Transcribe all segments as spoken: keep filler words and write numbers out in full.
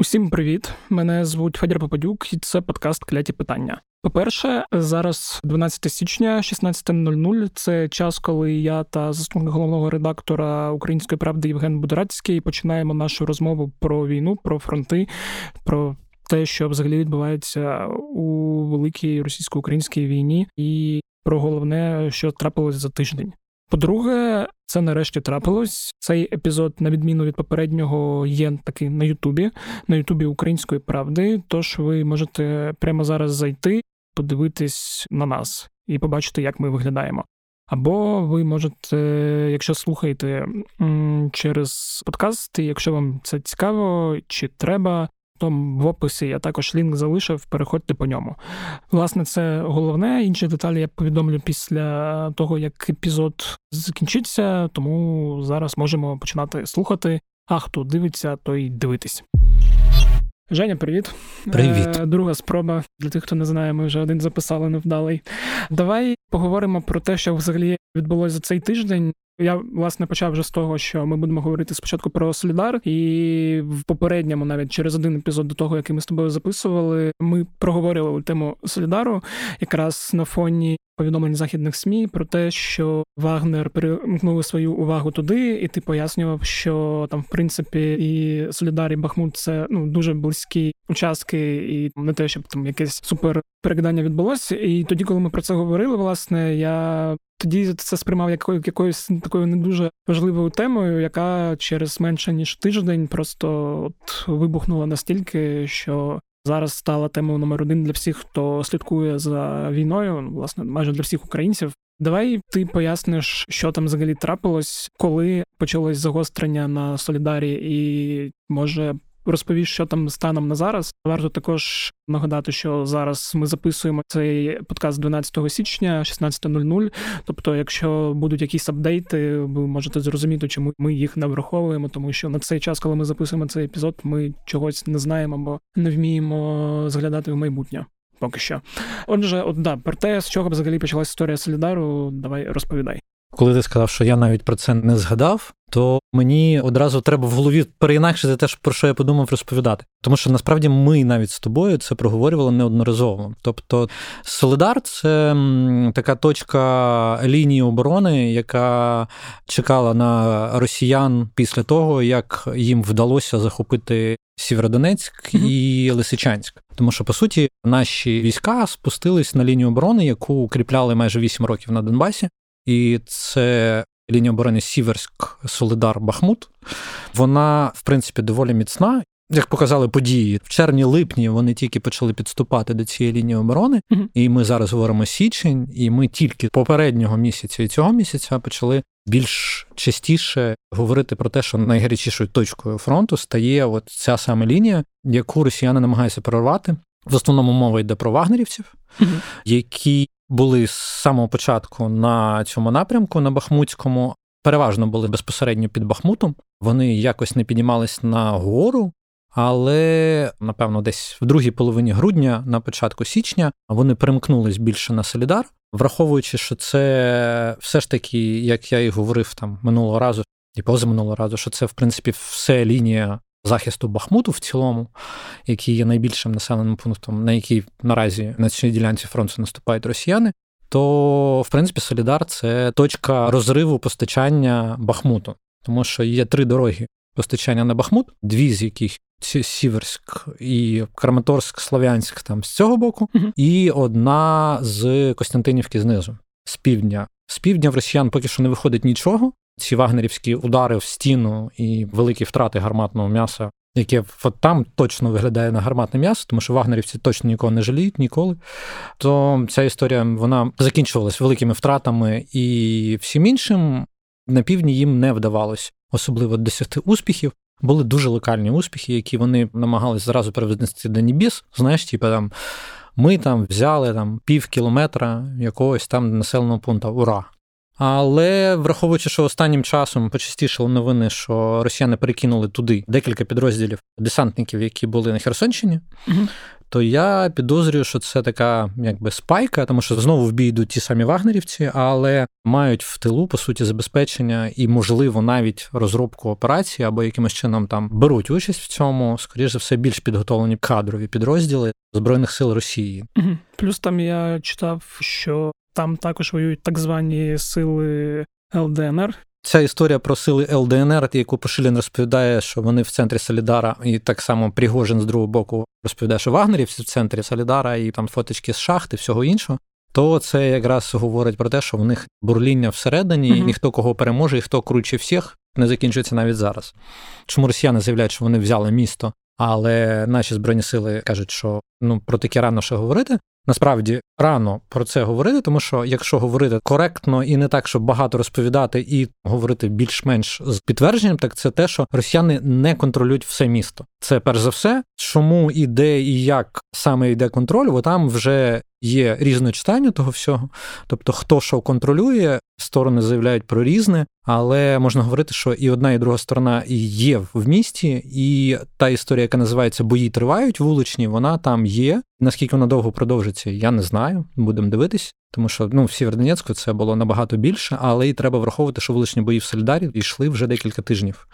Усім привіт! Мене звуть Федір Попадюк, і це подкаст «Кляті питання». По-перше, зараз дванадцяте січня, шістнадцята нуль нуль. Це час, коли я та заступник головного редактора «Української правди» Євген Будерацький починаємо нашу розмову про війну, про фронти, про те, що взагалі відбувається у великій російсько-українській війні і про головне, що трапилось за тиждень. По-друге, це нарешті трапилось. Цей епізод, на відміну від попереднього, є таки на Ютубі, на Ютубі Української правди, тож ви можете прямо зараз зайти, подивитись на нас і побачити, як ми виглядаємо. Або ви можете, якщо слухаєте через подкаст, і якщо вам це цікаво чи треба, то в описі я також лінк залишив, переходьте по ньому. Власне, це головне, інші деталі я повідомлю після того, як епізод закінчиться, тому зараз можемо починати слухати, а хто дивиться, то й дивитись. Женя, привіт. Привіт. Друга спроба. Для тих, хто не знає, ми вже один записали невдалий. Давай поговоримо про те, що взагалі відбулося за цей тиждень. Я, власне, почав вже з того, що ми будемо говорити спочатку про Соледар, і в попередньому, навіть через один епізод до того, який ми з тобою записували, ми проговорили тему Соледару якраз на фоні повідомлень західних ес ем і про те, що Вагнер перемкнув свою увагу туди, і ти пояснював, що там, в принципі, і Соледар, і Бахмут – це ну дуже близькі участки, і не те, щоб там якесь суперперекидання відбулося. І тоді, коли ми про це говорили, власне, я тоді це сприймав якою, якоюсь такою не дуже важливою темою, яка через менше ніж тиждень просто от вибухнула настільки, що зараз стала темою номер один для всіх, хто слідкує за війною, власне, майже для всіх українців. Давай ти поясниш, що там взагалі трапилось, коли почалось загострення на Соледарі, і, може, розповіш, що там станом на зараз. Варто також нагадати, що зараз ми записуємо цей подкаст дванадцятого січня, шістнадцята нуль нуль, тобто, якщо будуть якісь апдейти, ви можете зрозуміти, чому ми їх не враховуємо, тому що на цей час, коли ми записуємо цей епізод, ми чогось не знаємо, бо не вміємо заглядати в майбутнє поки що. Отже, от да, про те, з чого взагалі почалася історія Соледару, давай розповідай. Коли ти сказав, що я навіть про це не згадав, то мені одразу треба в голові переінакшити те, про що я подумав розповідати. Тому що, насправді, ми навіть з тобою це проговорювали неодноразово. Тобто, Соледар – це така точка лінії оборони, яка чекала на росіян після того, як їм вдалося захопити Сєвєродонецьк і Лисичанськ. Тому що, по суті, наші війська спустились на лінію оборони, яку укріпляли майже вісім років на Донбасі. І це лінія оборони Сіверськ, Соледар, Бахмут. Вона, в принципі, доволі міцна. Як показали події, в червні-липні вони тільки почали підступати до цієї лінії оборони. Mm-hmm. І ми зараз говоримо січень, і ми тільки попереднього місяця і цього місяця почали більш частіше говорити про те, що найгарячішою точкою фронту стає от ця саме лінія, яку росіяни намагаються прорвати. В основному мова йде про вагнерівців, mm-hmm. які були з самого початку на цьому напрямку, на Бахмутському, переважно були безпосередньо під Бахмутом. Вони якось не піднімались на гору, але, напевно, десь в другій половині грудня, на початку січня, вони перемкнулись більше на Соледар, враховуючи, що це все ж таки, як я і говорив там минулого разу і позаминулого разу, що це, в принципі, все лінія захисту Бахмуту в цілому, який є найбільшим населеним пунктом, на який наразі на цій ділянці фронту наступають росіяни, то, в принципі, Соледар – це точка розриву постачання Бахмуту. Тому що є три дороги постачання на Бахмут, дві з яких Сіверськ і Краматорськ, Слов'янськ там з цього боку, mm-hmm. і одна з Костянтинівки знизу, з півдня. З півдня в росіян поки що не виходить нічого. Ці вагнерівські удари в стіну і великі втрати гарматного м'яса, яке от там точно виглядає на гарматне м'ясо, тому що вагнерівці точно нікого не жаліють ніколи, то ця історія, вона закінчувалась великими втратами і всім іншим. На півдні їм не вдавалося особливо досягти успіхів. Були дуже локальні успіхи, які вони намагались зразу перевести до небес. Знаєш, типу там, ми там взяли там, пів кілометра якогось там населеного пункту, ура! Але враховуючи, що останнім часом почастішали новини, що росіяни перекинули туди декілька підрозділів десантників, які були на Херсонщині, mm-hmm. то я підозрюю, що це така якби спайка, тому що знову в бій йдуть ті самі вагнерівці, але мають в тилу, по суті, забезпечення і, можливо, навіть розробку операції або якимось чином там беруть участь в цьому, скоріш за все, більш підготовлені кадрові підрозділи Збройних сил Росії. Плюс там я читав, що там також воюють так звані сили Ел Де Ен Ер. Ця історія про сили Ел Де Ен Ер, яку Пошилін розповідає, що вони в центрі Соледара, і так само Пригожин з другого боку розповідає, що вагнерівці в центрі Соледара, і там фоточки з шахти, всього іншого, то це якраз говорить про те, що в них бурління всередині, mm-hmm. і ніхто кого переможе, і хто круче всіх, не закінчується навіть зараз. Чому росіяни заявляють, що вони взяли місто, але наші Збройні сили кажуть, що ну про таке рано ще говорити. Насправді, рано про це говорити, тому що, якщо говорити коректно і не так, щоб багато розповідати і говорити більш-менш з підтвердженням, так це те, що росіяни не контролюють все місто. Це перш за все, чому і де, і як саме йде контроль, бо там вже є різночитання того всього. Тобто, хто що контролює, сторони заявляють про різне, але можна говорити, що і одна, і друга сторона є в місті, і та історія, яка називається «Бої тривають вуличні», вона там є. Наскільки вона довго продовжиться, я не знаю, будемо дивитись, тому що ну, в Сєвєродонецьку це було набагато більше, але і треба враховувати, що вуличні бої в Соледарі йшли вже декілька тижнів.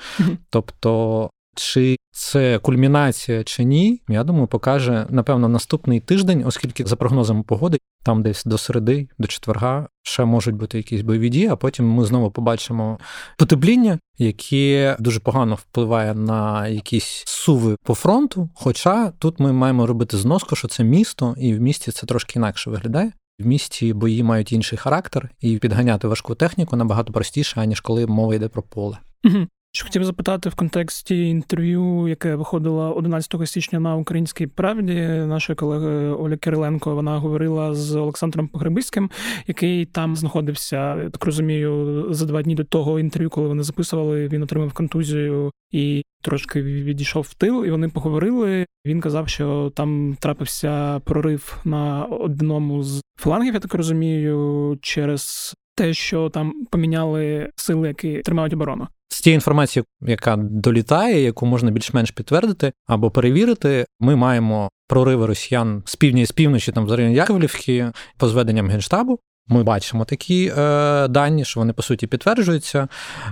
Тобто, чи це кульмінація, чи ні, я думаю, покаже, напевно, наступний тиждень, оскільки за прогнозами погоди, там десь до середи, до четверга ще можуть бути якісь бойові дії, а потім ми знову побачимо потепління, яке дуже погано впливає на якісь суви по фронту, хоча тут ми маємо робити зноску, що це місто, і в місті це трошки інакше виглядає. В місті бої мають інший характер, і підганяти важку техніку набагато простіше, аніж коли мова йде про поле. Угу. Що хотів запитати в контексті інтерв'ю, яке виходило одинадцятого січня на «Українській правді», нашої колеги Оля Кириленко, вона говорила з Олександром Погребиським, який там знаходився, я так розумію, за два дні до того інтерв'ю, коли вони записували, він отримав контузію і трошки відійшов в тил, і вони поговорили. Він казав, що там трапився прорив на одному з флангів, я так розумію, через те, що там поміняли сили, які тримають оборону. З тієї інформації, яка долітає, яку можна більш-менш підтвердити або перевірити, ми маємо прориви росіян з півдня і з півночі, там, з району Яковлівки, по зведенням Генштабу. Ми бачимо такі е, дані, що вони, по суті, підтверджуються.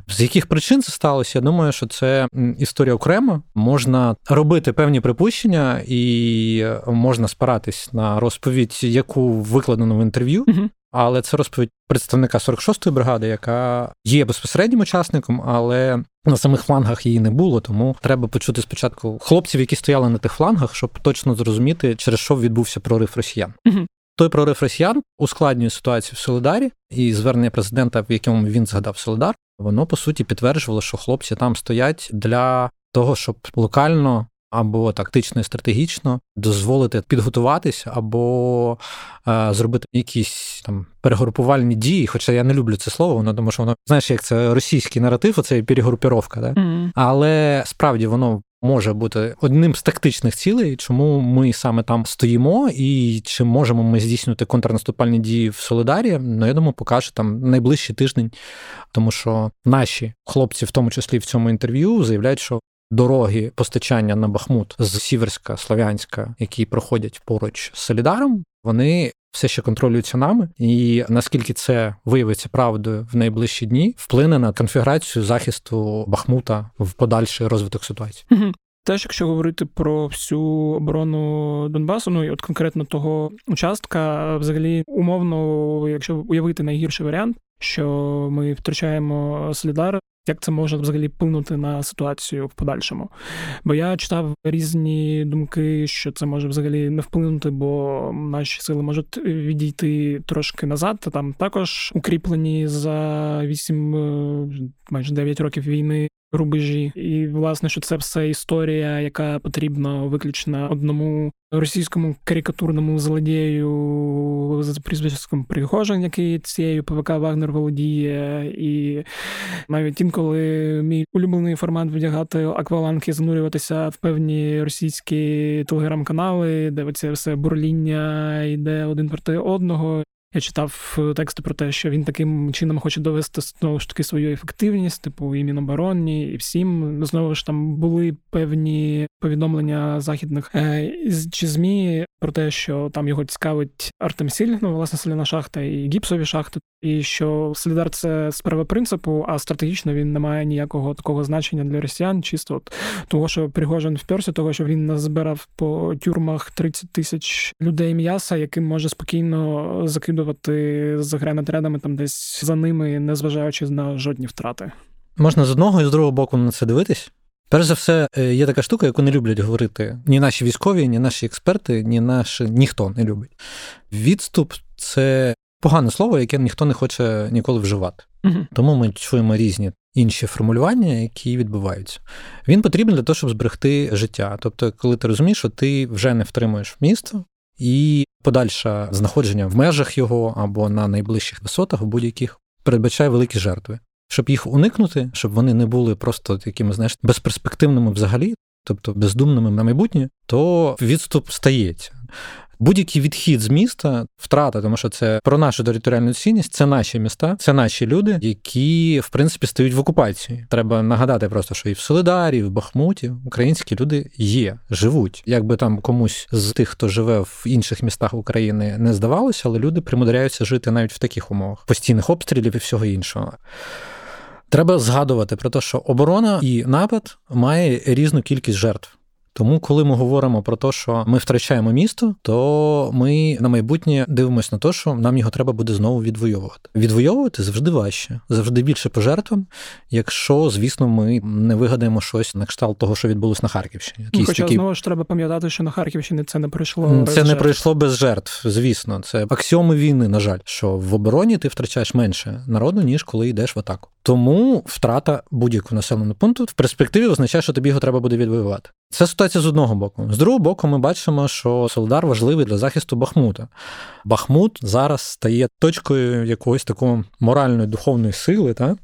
З яких причин це сталося, я думаю, що це історія окрема. Можна робити певні припущення і можна спиратись на розповідь, яку викладено в інтерв'ю. Угу. Але це розповідь представника сорок шостої бригади, яка є безпосереднім учасником, але на самих флангах її не було, тому треба почути спочатку хлопців, які стояли на тих флангах, щоб точно зрозуміти, через що відбувся прорив росіян. Угу. Той прорив росіян ускладнює ситуацію в Соледарі, і звернення президента, в якому він згадав Соледар, воно, по суті, підтверджувало, що хлопці там стоять для того, щоб локально або тактично і стратегічно дозволити підготуватись або е, зробити якісь там перегрупувальні дії, хоча я не люблю це слово, воно, тому що воно, знаєш, як це російський наратив, оце перегрупіровка, да? Mm. Але справді воно може бути одним з тактичних цілей, чому ми саме там стоїмо і чи можемо ми здійснювати контрнаступальні дії в Соледарі, ну, я думаю, покаже там найближчий тиждень, тому що наші хлопці, в тому числі в цьому інтерв'ю, заявляють, що дороги постачання на Бахмут з Сіверська, Слов'янська, які проходять поруч з Соледаром, вони все ще контролюються нами. І наскільки це виявиться правдою в найближчі дні, вплине на конфігурацію захисту Бахмута в подальший розвиток ситуації. Угу. Теж, якщо говорити про всю оборону Донбасу, ну і от конкретно того участка, взагалі умовно, якщо уявити найгірший варіант, що ми втрачаємо Соледар, як це може взагалі вплинути на ситуацію в подальшому? Бо я читав різні думки, що це може взагалі не вплинути, бо наші сили можуть відійти трошки назад. Там також укріплені за вісім, майже дев'ять років війни рубежі. І, власне, що це все історія, яка потрібна виключно одному російському карикатурному злодію за прізвиськом Пригожин, який цією Пе Ве Ка Вагнер володіє. І навіть інколи мій улюблений формат вдягати акваланки, занурюватися в певні російські телеграм-канали, де оце все бурління йде один проти одного. Я читав тексти про те, що він таким чином хоче довести знову ж таки свою ефективність, типу і Мінобороні, і всім. Знову ж там були певні повідомлення західних чи ЗМІ про те, що там його цікавить Артемсіль, ну, власне, соляна шахта і гіпсові шахти, і що Соледар – це справа принципу, а стратегічно він не має ніякого такого значення для росіян, чисто от того, що Пригожин вперся, того, що він назбирав по тюрмах тридцять тисяч людей м'яса, яким може спокійно закидувати за гранатрядами там десь за ними, незважаючи на жодні втрати. Можна з одного і з другого боку на це дивитись? Перш за все, є така штука, яку не люблять говорити ні наші військові, ні наші експерти, ні наші... ніхто не любить. Відступ – це погане слово, яке ніхто не хоче ніколи вживати. Угу. Тому ми чуємо різні інші формулювання, які відбуваються. Він потрібен для того, щоб зберегти життя. Тобто, коли ти розумієш, що ти вже не втримуєш місто, і подальше знаходження в межах його або на найближчих висотах, в будь-яких, передбачає великі жертви. Щоб їх уникнути, щоб вони не були просто такими, знаєш, безперспективними взагалі, тобто бездумними на майбутнє, то відступ стається. Будь-який відхід з міста, втрата, тому що це про нашу територіальну цінність, це наші міста, це наші люди, які, в принципі, стають в окупації. Треба нагадати просто, що і в Соледарі, і в Бахмуті українські люди є, живуть. Якби там комусь з тих, хто живе в інших містах України, не здавалося, але люди примудряються жити навіть в таких умовах. Постійних обстрілів і всього іншого. Треба згадувати про те, що оборона і напад має різну кількість жертв. Тому, коли ми говоримо про те, що ми втрачаємо місто, то ми на майбутнє дивимося на те, що нам його треба буде знову відвоювати. Відвоювати завжди важче, завжди більше пожертвам, якщо, звісно, ми не вигадаємо щось на кшталт того, що відбулось на Харківщині. Якісь Хоча, такі... знову ж, треба пам'ятати, що на Харківщині це не пройшло без жертв. Це не пройшло без жертв, звісно. Це аксіоми війни, на жаль, що в обороні ти втрачаєш менше народу, ніж коли йдеш в атаку. Тому втрата будь-якого населеного пункту в перспективі означає, що тобі його треба буде відвоювати. Це ситуація з одного боку. З другого боку, ми бачимо, що Соледар важливий для захисту Бахмута. Бахмут зараз стає точкою якоїсь такої моральної, духовної сили, так?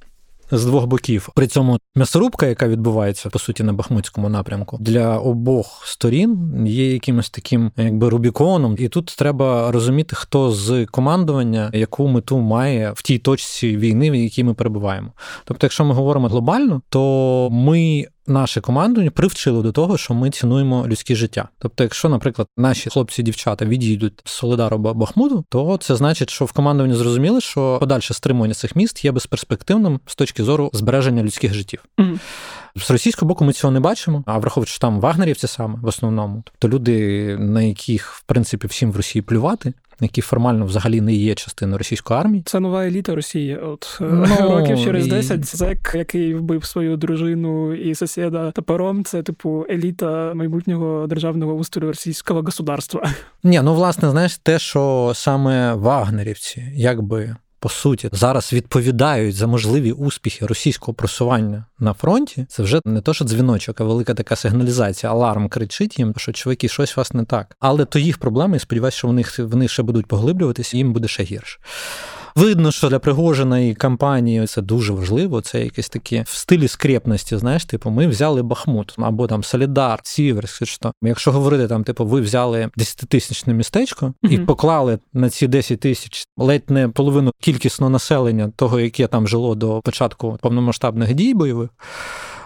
З двох боків. При цьому м'ясорубка, яка відбувається, по суті, на Бахмутському напрямку, для обох сторін є якимось таким, якби, рубіконом. І тут треба розуміти, хто з командування, яку мету має в тій точці війни, в якій ми перебуваємо. Тобто, якщо ми говоримо глобально, то ми... наше командування привчило до того, що ми цінуємо людське життя. Тобто, якщо, наприклад, наші хлопці-дівчата відійдуть з Соледару Бахмуту, то це значить, що в командуванні зрозуміли, що подальше стримування цих міст є безперспективним з точки зору збереження людських життів. Mm-hmm. З російського боку ми цього не бачимо, а враховуючи, що там вагнерівці саме, в основному. Тобто люди, на яких, в принципі, всім в Росії плювати, які формально взагалі не є частиною російської армії. Це нова еліта Росії. От ну, років через десять і... зек, який вбив свою дружину і сусіда топором, це, типу, еліта майбутнього державного устрою російського государства. Ні, ну, власне, знаєш, те, що саме вагнерівці, якби... по суті, зараз відповідають за можливі успіхи російського просування на фронті, це вже не то, що дзвіночок, а велика така сигналізація, аларм кричить їм, що, чуваки, щось у вас не так. Але то їх проблеми, і сподіваюся, що вони, вони ще будуть поглиблюватися, і їм буде ще гірше. Видно, що для Пригожина і кампанії це дуже важливо, це якесь таке в стилі скрєпності, знаєш, типу, ми взяли Бахмут, або там Соледар, Сіверськ, що. Якщо говорити там, типу, ви взяли десятитисячне містечко і mm-hmm. поклали на ці десять тисяч ледь не половину кількісного населення того, яке там жило до початку повномасштабних дій бойових,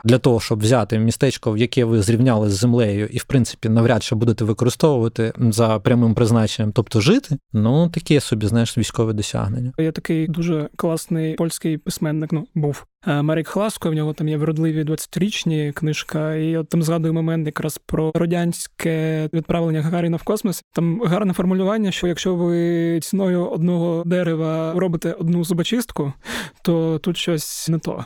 для того, щоб взяти містечко, яке ви зрівняли з землею і, в принципі, навряд чи будете використовувати за прямим призначенням, тобто жити, ну, таке собі, знаєш, військове досягнення. Є такий дуже класний польський письменник, ну, був Марік Хласко, в нього там є вродливі двадцятирічні книжка, і от там згадує момент якраз про радянське відправлення Гагаріна в космос. Там гарне формулювання, що якщо ви ціною одного дерева робите одну зубочистку, то тут щось не то.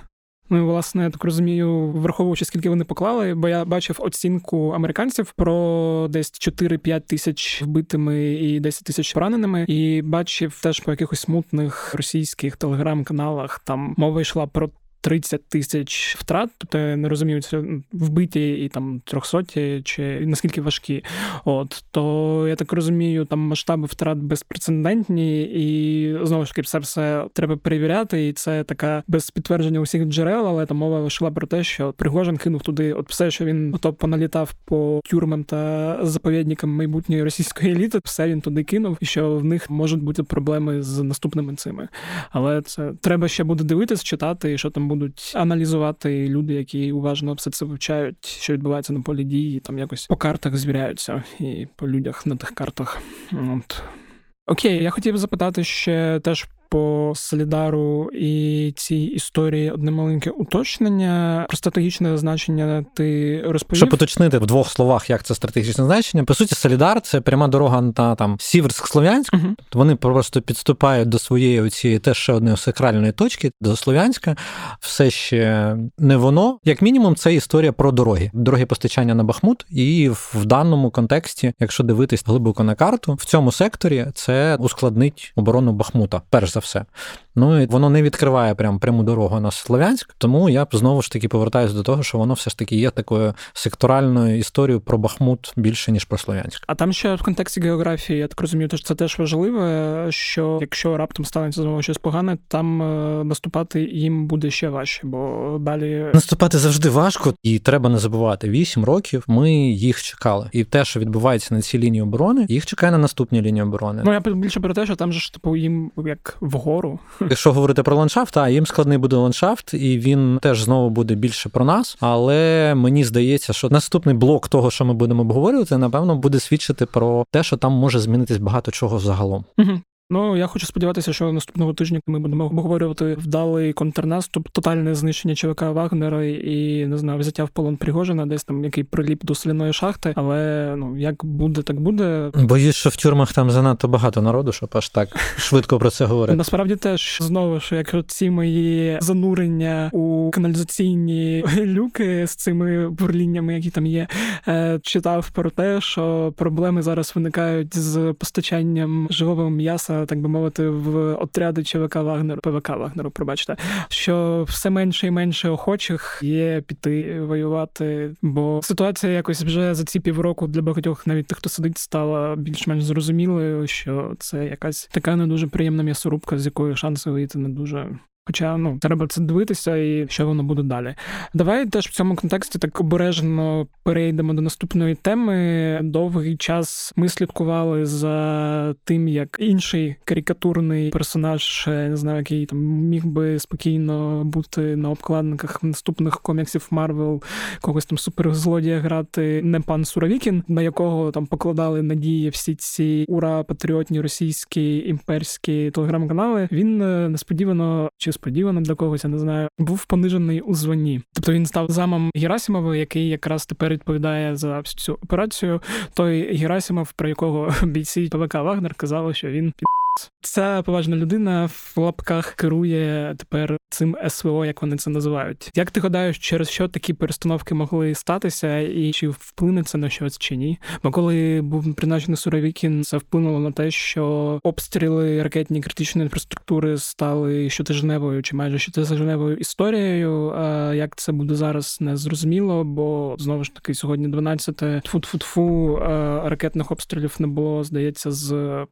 Ну, власне, я так розумію, враховуючи, скільки вони поклали, бо я бачив оцінку американців про десь чотири-п'ять тисяч вбитими і десять тисяч пораненими, і бачив теж по якихось мутних російських телеграм-каналах, там мова йшла про тридцять тисяч втрат, тобто я не розумію, це вбиті і там трьохсоті, чи наскільки важкі. От, то я так розумію, там масштаби втрат безпрецедентні, і знову ж таки все все треба перевіряти, і це така без підтвердження усіх джерел, але там мова йшла про те, що Пригожин кинув туди от все, що він ото поналітав по тюрмам та заповідникам майбутньої російської еліти, все він туди кинув, і що в них можуть бути проблеми з наступними цими. Але це треба ще буде дивитись, читати, і що там будуть аналізувати люди, які уважно все це вивчають, що відбувається на полі дії, і там якось по картах звіряються, і по людях на тих картах. От. Окей, я хотів запитати ще теж по Соледару і цій історії одне маленьке уточнення. Про стратегічне значення ти розповів. Щоб уточнити в двох словах, як це стратегічне значення. По суті, Соледар – це пряма дорога на там Сіверськ-Слов'янськ. Угу. Вони просто підступають до своєї оцієї теж ще одної сакральної точки, до Слов'янська. Все ще не воно. Як мінімум, це історія про дороги. Дороги постачання на Бахмут. І в даному контексті, якщо дивитись глибоко на карту, в цьому секторі це ускладнить оборону Бахмута. Перш все. Ну, і воно не відкриває прям пряму дорогу на Слов'янськ, тому я знову ж таки повертаюся до того, що воно все ж таки є такою секторальною історією про Бахмут більше, ніж про Слов'янськ. А там ще в контексті географії, я так розумію, це теж важливо, що якщо раптом станеться знову щось погане, там наступати їм буде ще важче, бо далі... Наступати завжди важко, і треба не забувати, вісім років ми їх чекали. І те, що відбувається на цій лінії оборони, їх чекає на наступній лінії оборони. Ну, я більше про те, що там же ж, типу, їм як вгору. Якщо говорити про ландшафт, а їм складний буде ландшафт, і він теж знову буде більше про нас, але мені здається, що наступний блок того, що ми будемо обговорювати, напевно, буде свідчити про те, що там може змінитись багато чого загалом. Угу. Ну, я хочу сподіватися, що наступного тижня ми будемо обговорювати вдалий контрнаступ, тотальне знищення ЧВК Вагнера і, не знаю, взяття в полон Пригожина, десь там який приліп до соляної шахти, але, ну, як буде, так буде. Боюсь, що в тюрмах там занадто багато народу, щоб аж так швидко про це говорити. Насправді теж, знову ж, як ці мої занурення у каналізаційні люки з цими бурліннями, які там є, читав про те, що проблеми зараз виникають з постачанням живого м'яса, так би мовити, в отряди ЧВК Вагнеру, ПВК Вагнеру, пробачте, що все менше і менше охочих є піти воювати, бо ситуація якось вже за ці півроку для багатьох, навіть тих, хто сидить, стала більш-менш зрозумілою, що це якась така не дуже приємна м'ясорубка, з якої шанси вийти не дуже... Хоча, ну, треба це дивитися і що воно буде далі. Давай теж в цьому контексті так обережно перейдемо до наступної теми. Довгий час ми слідкували за тим, як інший карикатурний персонаж, я не знаю, який там міг би спокійно бути на обкладинках наступних коміксів Марвел, когось там суперзлодія грати, не пан Суровікін, на якого там покладали надії всі ці ура, патріотні російські, імперські телеграм-канали. Він несподівано, чи сподівано для когось, я не знаю, був понижений у званні. Тобто він став замом Герасимова, який якраз тепер відповідає за всю цю операцію. Той Герасимов, про якого бійці ПВК Вагнер казали, що він під... Ця поважна людина в лапках керує тепер цим ес ве о, як вони це називають. Як ти гадаєш, через що такі перестановки могли статися, і чи вплине це на щось, чи ні? Бо коли був призначений Суровікін, це вплинуло на те, що обстріли ракетні критичної інфраструктури стали щотижневою, чи майже щотижневою історією. А як це буде зараз, не зрозуміло, бо, знову ж таки, сьогодні дванадцяте, тфу-тфу-тфу, ракетних обстрілів не було, здається, з...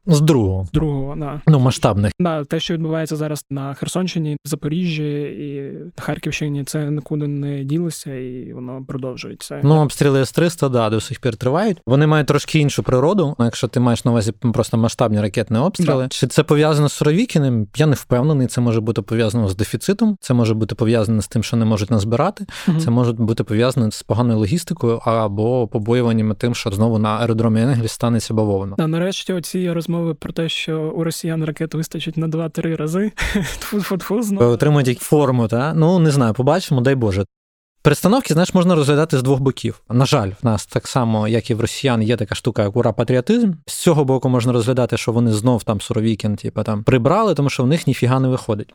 З другого. З другого, да. Ну, масштабних. Да, те, що відбувається зараз на Херсонщині, Запоріжжі і Харківщині, це нікуди не ділося, і воно продовжується. Ну, обстріли С триста, да, до сих пір тривають. Вони мають трошки іншу природу, якщо ти маєш на увазі просто масштабні ракетні обстріли. Да. Чи це пов'язано з Суровікіним? Я не впевнений. Це може бути пов'язано з дефіцитом, це може бути пов'язано з тим, що не можуть назбирати, угу. Це може бути пов'язано з поганою логістикою або побоюваннями тим, що знову на аеродромі Енглі станеться бавовна. Да, нарешті оці розмови про те, що у росіян ракет вистачить на два-три рази. Тфу-тфу-тфу, знову. Отримують форму, та? Ну, не знаю, побачимо, дай Боже. Перестановки, знаєш, можна розглядати з двох боків. На жаль, в нас так само, як і в росіян, є така штука, як ура-патріотизм. З цього боку можна розглядати, що вони знов там Суровікін, типу, там прибрали, тому що в них ніфіга не виходить.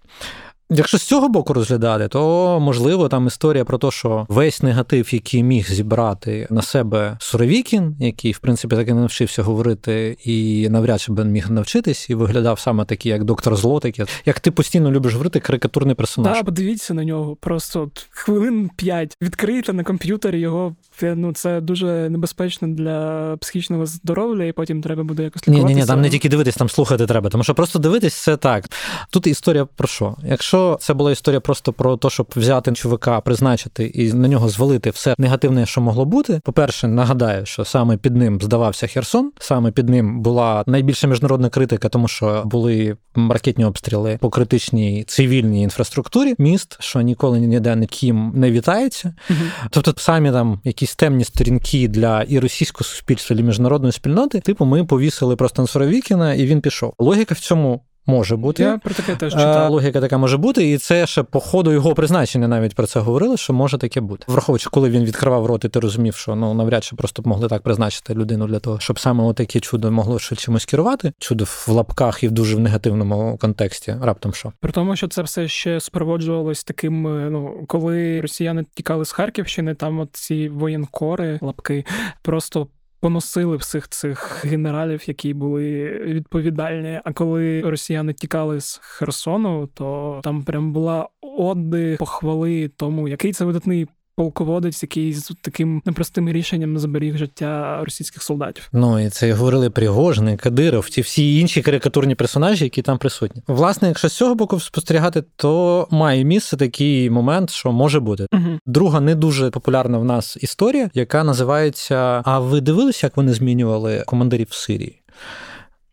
Якщо з цього боку розглядати, то, можливо, там історія про те, що весь негатив, який міг зібрати на себе Суровікін, який, в принципі, так і не навчився говорити, і навряд чи б міг навчитись, і виглядав саме такий, як доктор Злотик, як ти постійно любиш говорити, карикатурний персонаж. Так, подивіться на нього, просто от хвилин п'ять, відкрийте на комп'ютері його, ну це дуже небезпечно для психічного здоров'я, і потім треба буде якось лікуватися. Ні-ні-ні, там не тільки дивитись, там слухати треба, тому що просто дивитись, це так. Тут історія про що? Якщо це була історія просто про те, щоб взяти чувака, призначити і на нього звалити все негативне, що могло бути. По-перше, нагадаю, що саме під ним здавався Херсон, саме під ним була найбільша міжнародна критика, тому що були ракетні обстріли по критичній цивільній інфраструктурі міст, що ніколи ніде ніким не вітається. Угу. Тобто самі там якісь темні сторінки для і російського суспільства, і міжнародної спільноти, типу ми повісили просто на Суровікіна і він пішов. Логіка в цьому може бути. Я про таке теж читав. Логіка така може бути, і це ще по ходу його призначення навіть про це говорили, що може таке бути. Враховуючи, коли він відкривав рот, і ти розумів, що ну навряд чи просто б могли так призначити людину для того, щоб саме отаке чудо могло щось чимось керувати. Чудо в лапках і в дуже в негативному контексті, раптом що. При тому, що це все ще супроводжувалось таким, ну, коли росіяни тікали з Харківщини, там от ці воєнкори, лапки, просто поносили всіх цих генералів, які були відповідальні. А коли росіяни тікали з Херсону, то там прям була оди похвали тому, який це видатний полководець, який з таким непростим рішенням зберіг життя російських солдатів. Ну, і це говорили Пригожин, Кадиров, ті всі інші карикатурні персонажі, які там присутні. Власне, якщо з цього боку спостерігати, то має місце такий момент, що може бути. Угу. Друга не дуже популярна в нас історія, яка називається «А ви дивилися, як вони змінювали командирів в Сирії?»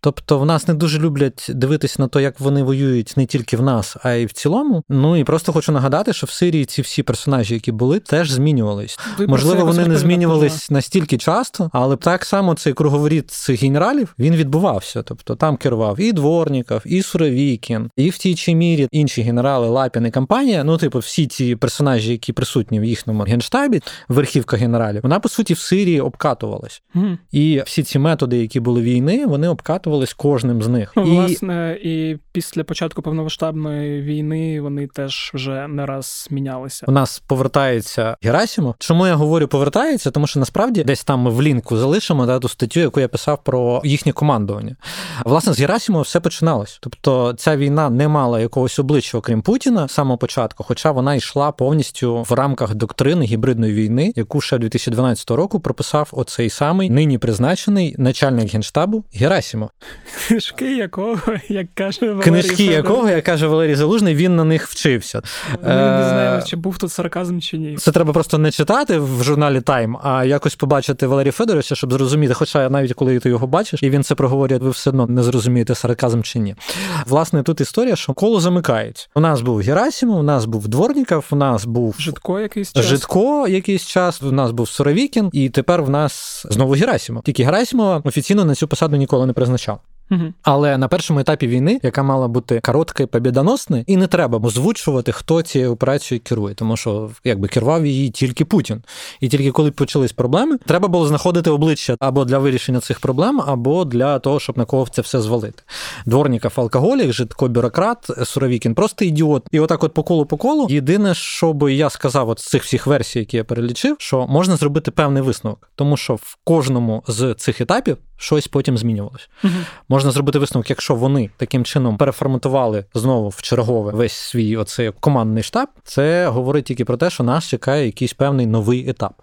Тобто в нас не дуже люблять дивитися на те, як вони воюють не тільки в нас, а й в цілому. Ну і просто хочу нагадати, що в Сирії ці всі персонажі, які були, теж змінювались. Ви Можливо, вони не змінювались настільки часто, але так само цей круговоріт цих генералів, він відбувався. Тобто там керував і Дворніков, і Суровікін, і в тій чи мірі інші генерали Лапін і компанія. Ну, типу, всі ці персонажі, які присутні в їхньому генштабі, верхівка генералів, вона, по суті, в Сирії обкатувалась. Mm. І всі ці методи, які були війни, вони обкатувалися з кожним з них. Ну, і... Власне, і після початку повномасштабної війни вони теж вже не раз мінялися. У нас повертається Герасимов. Чому я говорю повертається? Тому що насправді десь там ми в лінку залишимо да, ту статтю, яку я писав про їхнє командування. Власне, з Герасимова все починалось. Тобто ця війна не мала якогось обличчя, окрім Путіна, з самого початку, хоча вона йшла повністю в рамках доктрини гібридної війни, яку ще дві тисячі дванадцятого року прописав оцей самий, нині призначений начальник Генштабу Герасимов. Книжки якого, як каже Валерій Книжки якого, як каже Валерій Залужний, він на них вчився. Ми не знаємо, чи був тут сарказм, чи ні. Це треба просто не читати в журналі Time, а якось побачити Валерія Федоровича, щоб зрозуміти, хоча навіть коли ти його бачиш, і він це проговорює, ви все одно не зрозумієте, сарказм чи ні. Власне, тут історія, що коло замикається. У нас був Герасимов, у нас був Дворніков, у нас був Житко якийсь час. Житко якийсь час, у нас був Суровікін, і тепер в нас знову Герасимов. Тільки Герасимова офіційно на цю посаду ніколи не призначав. Угу. Але на першому етапі війни, яка мала бути коротка і побєдоносна, і не треба озвучувати, хто цією операцією керує, тому що якби керував її тільки Путін. І тільки коли почались проблеми, треба було знаходити обличчя або для вирішення цих проблем, або для того, щоб на кого це все звалити. Дворніков алкоголік, Житко бюрократ, Суровікін просто ідіот. І отак от по колу по колу. Єдине, що би я сказав от з цих всіх версій, які я перелічив, що можна зробити певний висновок, тому що в кожному з цих етапів щось потім змінювалось. Угу. Можна зробити висновок, якщо вони таким чином переформатували знову в чергове весь свій оцей командний штаб, це говорить тільки про те, що нас чекає якийсь певний новий етап.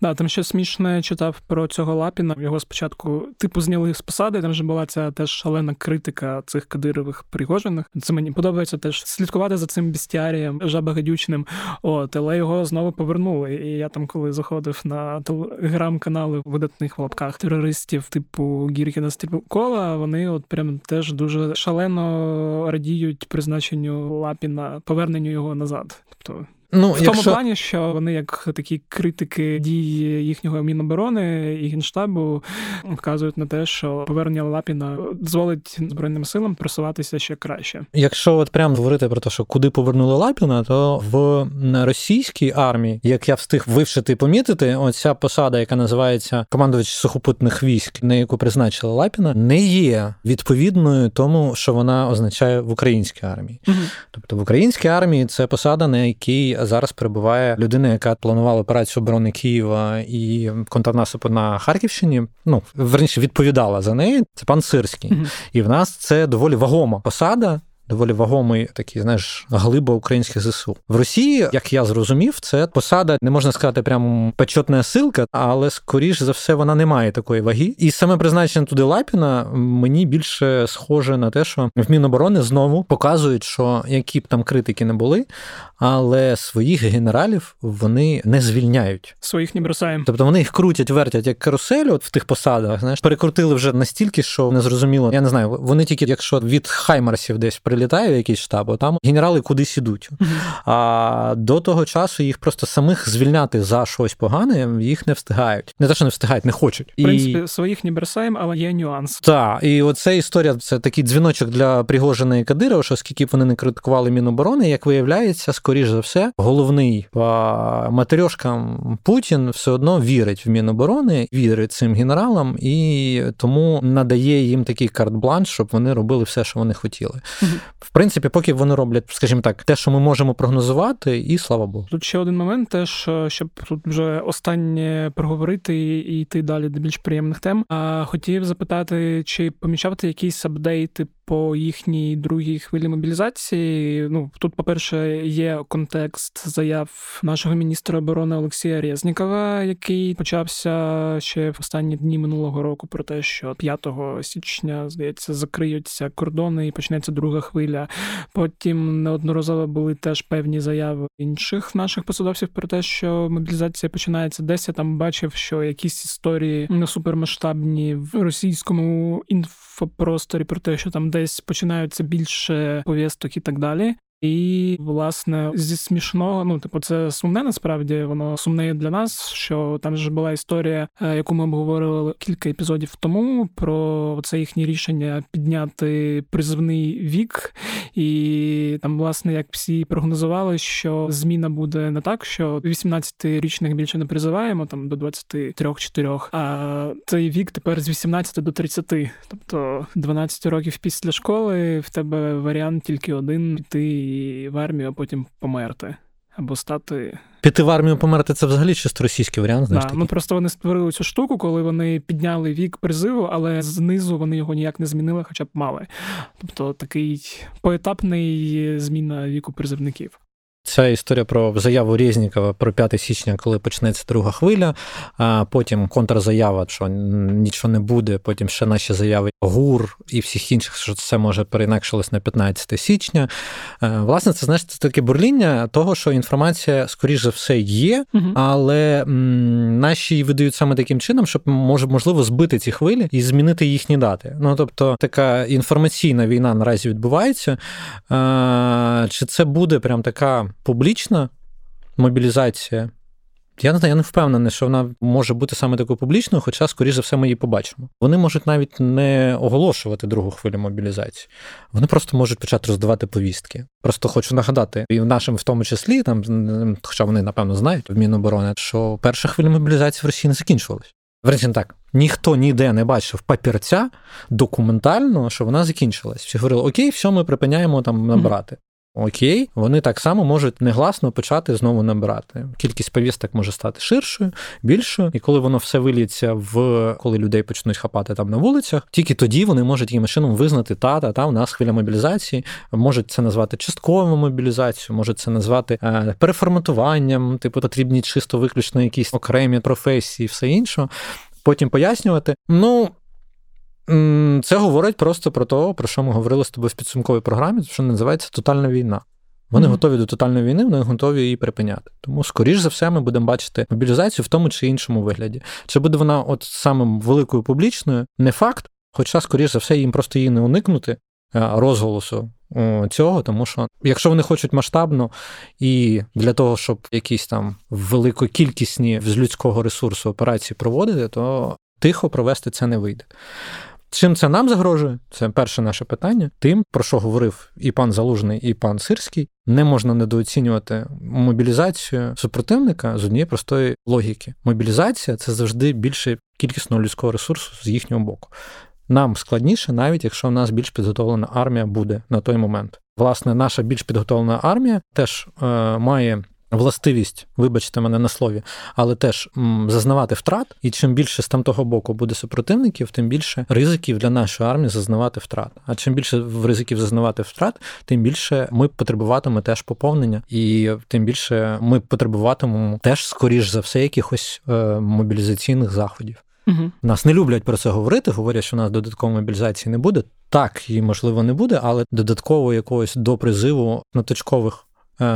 Да, там ще смішно читав про цього Лапіна. Його спочатку типу зняли з посади, там же була ця теж шалена критика цих кадирових Пригожиних. Це мені подобається теж слідкувати за цим бестіарієм жабагадючним. От, але його знову повернули. І я там, коли заходив на телеграм-канали видатних в лапках терористів типу Гіркіна Стрілкова, вони от прям теж дуже шалено радіють призначенню Лапіна, поверненню його назад. Тобто Ну, в якщо... тому плані, що вони, як такі критики дії їхнього Міноборони і Генштабу, вказують на те, що повернення Лапіна дозволить Збройним силам просуватися ще краще. Якщо от прямо говорити про те, що куди повернули Лапіна, то в російській армії, як я встиг вивчити і помітити, оця посада, яка називається командувач сухопутних військ, на яку призначили Лапіна, не є відповідною тому, що вона означає в українській армії. Угу. Тобто в українській армії це посада, на якій зараз перебуває людина, яка планувала операцію оборони Києва і контрнаступу на Харківщині, ну, верніше, відповідала за неї, це пан Сирський. Mm-hmm. І в нас це доволі вагома посада, доволі вагомий такий, знаєш, глиба українських ЗСУ. В Росії, як я зрозумів, це посада, не можна сказати, прям почетна силка, але, скоріш за все, вона не має такої ваги. І саме призначення туди Лапіна мені більше схоже на те, що в Міноборони знову показують, що які б там критики не були, але своїх генералів вони не звільняють. Своїх не бросаємо. Тобто вони їх крутять, вертять, як карусель от в тих посадах, знаєш, перекрутили вже настільки, що не зрозуміло. Я не знаю, вони тільки, якщо від Хаймарсів десь літає в якийсь штаб, а там генерали кудись ідуть. Mm-hmm. А до того часу їх просто самих звільняти за щось погане, їх не встигають. Не те, що не встигають, не хочуть. В принципі, і... своїх не бросаємо, але є нюанс. Так, і оце історія, це такий дзвіночок для Пригожина і Кадирова, що скільки б вони не критикували Міноборони, як виявляється, скоріш за все, головний по матрешкам Путін все одно вірить в Міноборони, вірить цим генералам, і тому надає їм такий карт-бланш, щоб вони робили все, що вони хотіли. Mm-hmm. В принципі, поки вони роблять, скажімо так, те, що ми можемо прогнозувати, і слава Богу. Тут ще один момент теж, щоб тут вже останнє проговорити і йти далі до більш приємних тем. А хотів запитати, чи помічав ти якісь апдейти по їхній другій хвилі мобілізації? Ну, тут, по-перше, є контекст заяв нашого міністра оборони Олексія Резнікова, який почався ще в останні дні минулого року про те, що п'ятого січня, здається, закриються кордони і почнеться друга хвиля. Потім неодноразово були теж певні заяви інших наших посадовців про те, що мобілізація починається десь. Я там бачив, що якісь історії супермасштабні в російському інфопросторі про те, що там десь починаються більше повісток і так далі. І, власне, зі смішного, ну, типу, це сумне, насправді, воно сумне для нас, що там ж була історія, яку ми обговорили кілька епізодів тому, про це їхнє рішення підняти призовний вік. І там, власне, як всі прогнозували, що зміна буде не так, що вісімнадцятирічних більше не призиваємо, там, до двадцяти трьох-чотирьох, а цей вік тепер з вісімнадцяти до тридцяти. Тобто дванадцять років після школи в тебе варіант тільки один – ти і в армію, а потім померти. Або стати... Піти в армію, померти – це взагалі чисто російський варіант, знаєш, такий. Ну, просто вони створили цю штуку, коли вони підняли вік призиву, але знизу вони його ніяк не змінили, хоча б мали. Тобто такий поетапний зміна віку призивників. Ця історія про заяву Резнікова про п'ятого січня, коли почнеться друга хвиля, а потім контрзаява, що нічого не буде, потім ще наші заяви ГУР і всіх інших, що це може переінакшилось на п'ятнадцяте січня. Власне, це, знаєш, це таке бурління того, що інформація, скоріш за все, є, але м, наші її видають саме таким чином, щоб, може, можливо, збити ці хвилі і змінити їхні дати. Ну, тобто, така інформаційна війна наразі відбувається. А, чи це буде прям така публічна мобілізація? Я не знаю, я не впевнений, що вона може бути саме такою публічною, хоча, скоріш за все, ми її побачимо. Вони можуть навіть не оголошувати другу хвилю мобілізації. Вони просто можуть почати роздавати повістки. Просто хочу нагадати, і в нашому в тому числі, там, хоча вони, напевно, знають в Міноборони, що перша хвиля мобілізації в Росії не закінчувалась. Врешті так. Ніхто ніде не бачив папірця документально, що вона закінчилась. Всі говорили, окей, все, ми припиняємо там набрати. Окей, вони так само можуть негласно почати знову набирати. Кількість повісток може стати ширшою, більшою, і коли воно все виліється в... коли людей почнуть хапати там на вулицях, тільки тоді вони можуть яким чином визнати, та-та, та, у нас хвиля мобілізації, можуть це назвати частковою мобілізацією, можуть це назвати е, переформатуванням, типу потрібні чисто виключно якісь окремі професії і все інше, потім пояснювати. Ну... Це говорить просто про те, про що ми говорили з тобою в підсумковій програмі, що називається «Тотальна війна». Вони mm-hmm. готові до тотальної війни, вони готові її припиняти. Тому, скоріш за все, ми будемо бачити мобілізацію в тому чи іншому вигляді. Чи буде вона от самим великою публічною? Не факт, хоча, скоріш за все, їм просто її не уникнути розголосу цього, тому що якщо вони хочуть масштабно і для того, щоб якісь там великокількісні з людського ресурсу операції проводити, то тихо провести це не вийде. Чим це нам загрожує? Це перше наше питання. Тим, про що говорив і пан Залужний, і пан Сирський, не можна недооцінювати мобілізацію супротивника з однієї простої логіки. Мобілізація – це завжди більше кількісного людського ресурсу з їхнього боку. Нам складніше, навіть якщо в нас більш підготовлена армія буде на той момент. Власне, наша більш підготовлена армія теж е, має властивість, вибачте мене на слові, але теж м, зазнавати втрат, і чим більше з там того боку буде супротивників, тим більше ризиків для нашої армії зазнавати втрат. А чим більше ризиків зазнавати втрат, тим більше ми потребуватимемо теж поповнення, і тим більше ми потребуватимемо теж, скоріш за все, якихось е, мобілізаційних заходів. Угу. Нас не люблять про це говорити, говорять, що у нас додаткової мобілізації не буде. Так, її, можливо, не буде, але додатково якогось до призиву на точкових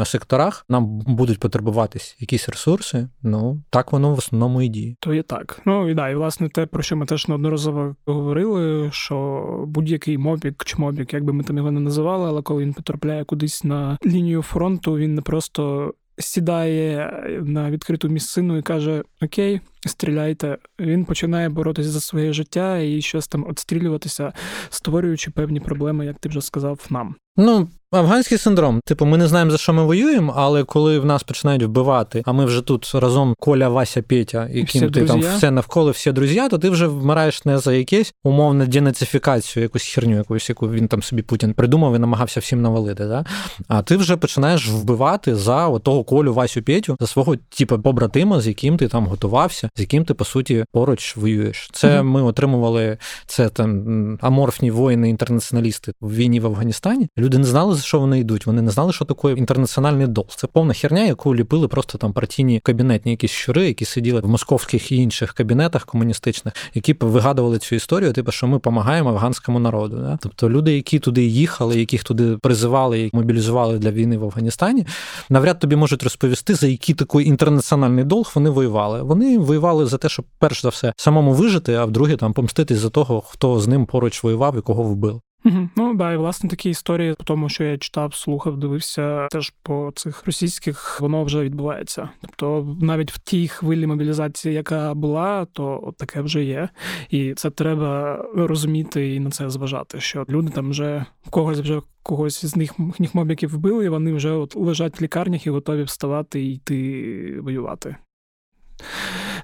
секторах нам будуть потребуватись якісь ресурси, ну, так воно в основному і діє. То є так. Ну, і да, і власне те, про що ми теж неодноразово говорили, що будь-який мобік чи мобік, як би ми там його не називали, але коли він потрапляє кудись на лінію фронту, він не просто сідає на відкриту місцину і каже «Окей, стріляйте». Він починає боротися за своє життя і щось там відстрілюватися, створюючи певні проблеми, як ти вже сказав, нам. Ну, афганський синдром. Типу, ми не знаємо, за що ми воюємо, але коли в нас починають вбивати, а ми вже тут разом Коля, Вася, Петя, і ким ти там все навколо, всі друзі, то ти вже вмираєш не за якесь умовну денацифікацію, якусь херню, якусь, яку він там собі Путін придумав і намагався всім навалити. Да? А ти вже починаєш вбивати за отого Колю, Васю, Петю, за свого типу побратима, з яким ти там готувався, з яким ти, по суті, поруч воюєш. Це mm-hmm. ми отримували, це там аморфні воїни-інтернаціоналісти в війні в Афганістані. Люди не знали, за що вони йдуть, вони не знали, що таке інтернаціональний дол. Це повна херня, яку ліпили просто там партійні кабінетні якісь щури, які сиділи в московських і інших кабінетах комуністичних, які вигадували цю історію, типу, що ми допомагаємо афганському народу. Да? Тобто люди, які туди їхали, яких туди призивали і мобілізували для війни в Афганістані, навряд тобі можуть розповісти, за який такий інтернаціональний долг вони воювали. Вони воювали за те, щоб перш за все самому вижити, а вдруге там помститись за того, хто з ним поруч воював і кого вбив. Угу. Ну, да, і, власне, такі історії, по тому, що я читав, слухав, дивився, теж по цих російських, воно вже відбувається. Тобто, навіть в тій хвилі мобілізації, яка була, то от таке вже є. І це треба розуміти і на це зважати, що люди там вже когось вже когось з них, їхніх мобіків вбили, і вони вже от лежать в лікарнях і готові вставати і йти воювати.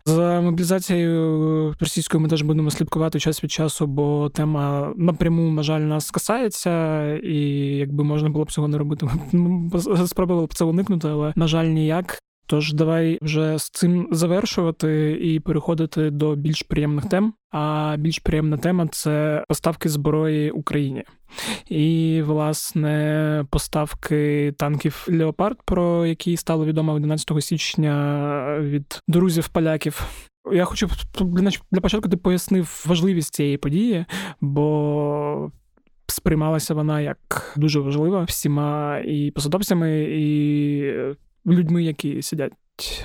За мобілізацією російською ми теж будемо слідкувати час від часу, бо тема напряму, на жаль, нас касається, і якби можна було б цього не робити, ми б спробували б це уникнути, але, на жаль, ніяк. Тож давай вже з цим завершувати і переходити до більш приємних тем. А більш приємна тема – це поставки зброї Україні. І, власне, поставки танків «Леопард», про які стало відомо одинадцятого січня від друзів-поляків. Я хочу, для початку ти пояснив важливість цієї події, бо сприймалася вона як дуже важлива всіма і посадовцями, і людьми, які сидять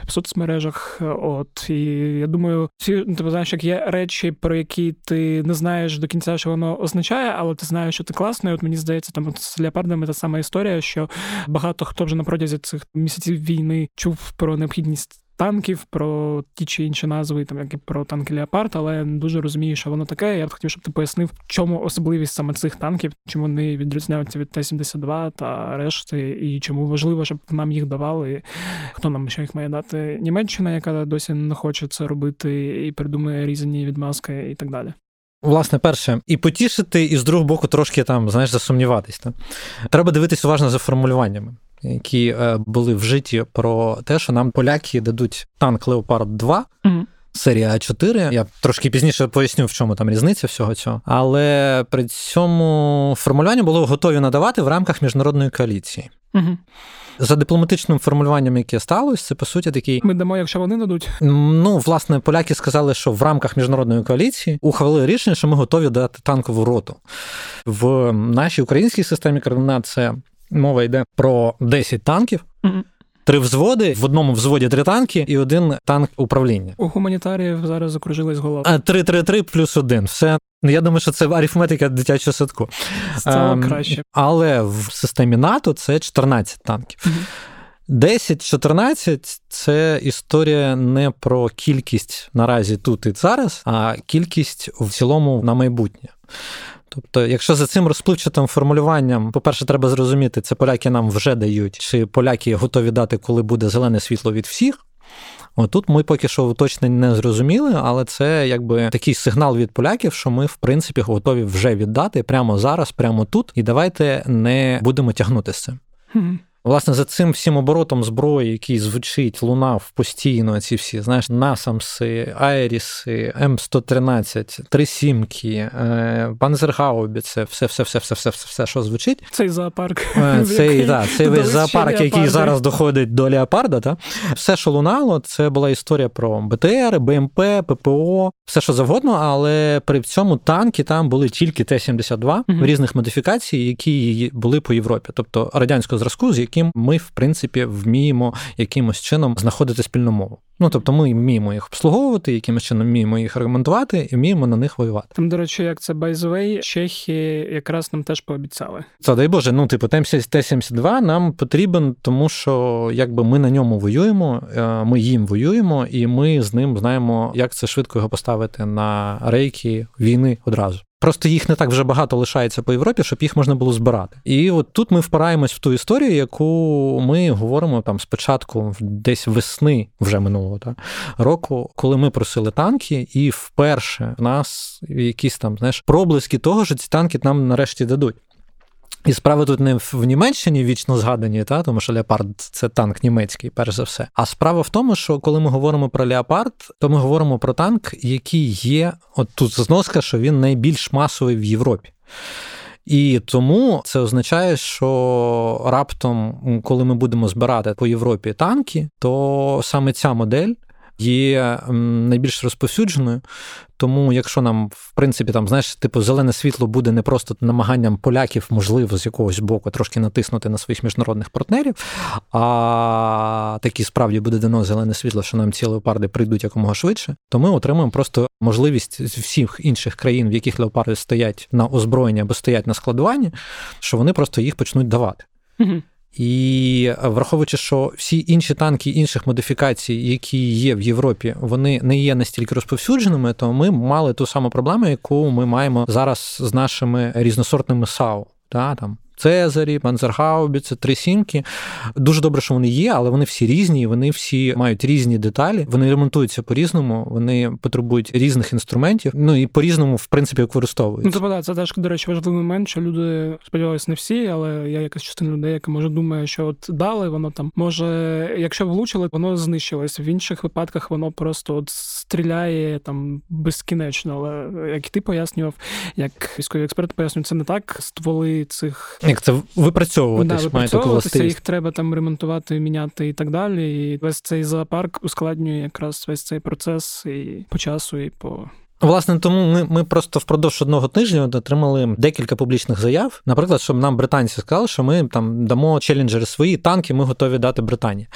в соцмережах. От, і я думаю, ці, ти знаєш, як є речі, про які ти не знаєш до кінця, що воно означає, але ти знаєш, що ти класно. І от мені здається, там от з «Леопардами» та сама історія, що багато хто вже на протязі цих місяців війни чув про необхідність танків, про ті чи інші назви, там, як і про танки «Леопард», але я не дуже розумію, що воно таке. Я б хотів, щоб ти пояснив, в чому особливість саме цих танків, чим вони відрізняються від Т-сімдесят два та решти, і чому важливо, щоб нам їх давали. Хто нам ще їх має дати? Німеччина, яка досі не хоче це робити і придумує різні відмазки і так далі. Власне, перше, і потішити, і з другого боку трошки там, знаєш, засумніватись. Та? Треба дивитись уважно за формулюваннями, які були вжиті про те, що нам поляки дадуть танк «Леопард-два», mm-hmm. серія А чотири. Я трошки пізніше поясню, в чому там різниця всього цього. Але при цьому формулювання було готові надавати в рамках міжнародної коаліції. Mm-hmm. За дипломатичним формулюванням, яке сталося, це, по суті, такий... Ми дамо, якщо вони дадуть. Ну, власне, поляки сказали, що в рамках міжнародної коаліції ухвалили рішення, що ми готові дати танкову роту. В нашій українській системі координат це мова йде про десять танків, mm-hmm. три взводи, в одному взводі три танки і один танк управління. У гуманітаріїв зараз закружилась голова. А три-три-три плюс один. Все. Ну, я думаю, що це арифметика дитячого садку. Стало краще. Але в системі НАТО це чотирнадцять танків. Угу. десять-чотирнадцять – це історія не про кількість наразі тут і зараз, а кількість в цілому на майбутнє. Тобто, якщо за цим розпливчатим формулюванням, по-перше, треба зрозуміти, це поляки нам вже дають, чи поляки готові дати, коли буде зелене світло від всіх. Отут ми поки що уточнень не зрозуміли, але це якби такий сигнал від поляків, що ми, в принципі, готові вже віддати прямо зараз, прямо тут, і давайте не будемо тягнути з цим. Власне, за цим всім оборотом зброї, який звучить, лунав постійно, ці всі, знаєш, насамси, айріси, М сто тринадцять, трисімки, панзергаубіце, все-все-все-все-все-все, що звучить. Цей зоопарк. Цей, да, цей весь зоопарк, який зараз доходить до Леопарда. Та? Все, що лунало, це була історія про Б Т Р, Б М П, П П О, все, що завгодно, але при цьому танки там були тільки Т сімдесят два в різних модифікацій, які були по Європі. Тобто радянського зразку, з яким ми, в принципі, вміємо якимось чином знаходити спільну мову. Ну, тобто ми вміємо їх обслуговувати, якимось чином вміємо їх аргументувати і вміємо на них воювати. Там, до речі, як це байзвей, чехи якраз нам теж пообіцяли. Це, дай Боже, ну, типу, Т сімдесят два нам потрібен, тому що, якби, ми на ньому воюємо, ми їм воюємо, і ми з ним знаємо, як це швидко його поставити на рейки війни одразу. Просто їх не так вже багато лишається по Європі, щоб їх можна було збирати. І от тут ми впираємось в ту історію, яку ми говоримо там спочатку десь весни вже минулого так, року, коли ми просили танки, і вперше в нас якісь там, знаєш, проблиски того, що ці танки нам нарешті дадуть. І справа тут не в Німеччині вічно згадані, та, тому що Леопард – це танк німецький, перш за все. А справа в тому, що коли ми говоримо про Леопард, то ми говоримо про танк, який є, от тут зноска, що він найбільш масовий в Європі. І тому це означає, що раптом, коли ми будемо збирати по Європі танки, то саме ця модель є найбільш розповсюдженою. Тому, якщо нам, в принципі, там, знаєш, типу, зелене світло буде не просто намаганням поляків, можливо, з якогось боку трошки натиснути на своїх міжнародних партнерів, а такі справді буде дано зелене світло, що нам ці леопарди прийдуть якомога швидше, то ми отримаємо просто можливість з всіх інших країн, в яких леопарди стоять на озброєнні або стоять на складуванні, що вони просто їх почнуть давати. Угу. І враховуючи, що всі інші танки інших модифікацій, які є в Європі, вони не є настільки розповсюдженими, то ми мали ту саму проблему, яку ми маємо зараз з нашими різносортними САУ. Та, там Цезарі, панзергаубіце, трисімки. Дуже добре, що вони є, але вони всі різні, вони всі мають різні деталі, вони ремонтуються по-різному, вони потребують різних інструментів, ну і по-різному, в принципі, використовуються. Ну, тобто, це теж, до речі, важливий момент, що люди, сподіваюся, не всі, але я якась частина людей, яка, може, думає, що от дали, воно там, може, якщо влучили, воно знищилось. В інших випадках воно просто от стріляє там безкінечно, але, як і ти пояснював, як військовий експерт пояснює, це не так, стволи цих... Як це випрацьовуватись, да, має таку властивість. Їх треба там ремонтувати, міняти і так далі. І весь цей зоопарк ускладнює якраз весь цей процес і по часу, і по... Власне, тому ми, ми просто впродовж одного тижня отримали декілька публічних заяв. Наприклад, щоб нам британці сказали, що ми там дамо челленджери свої, танки ми готові дати Британії.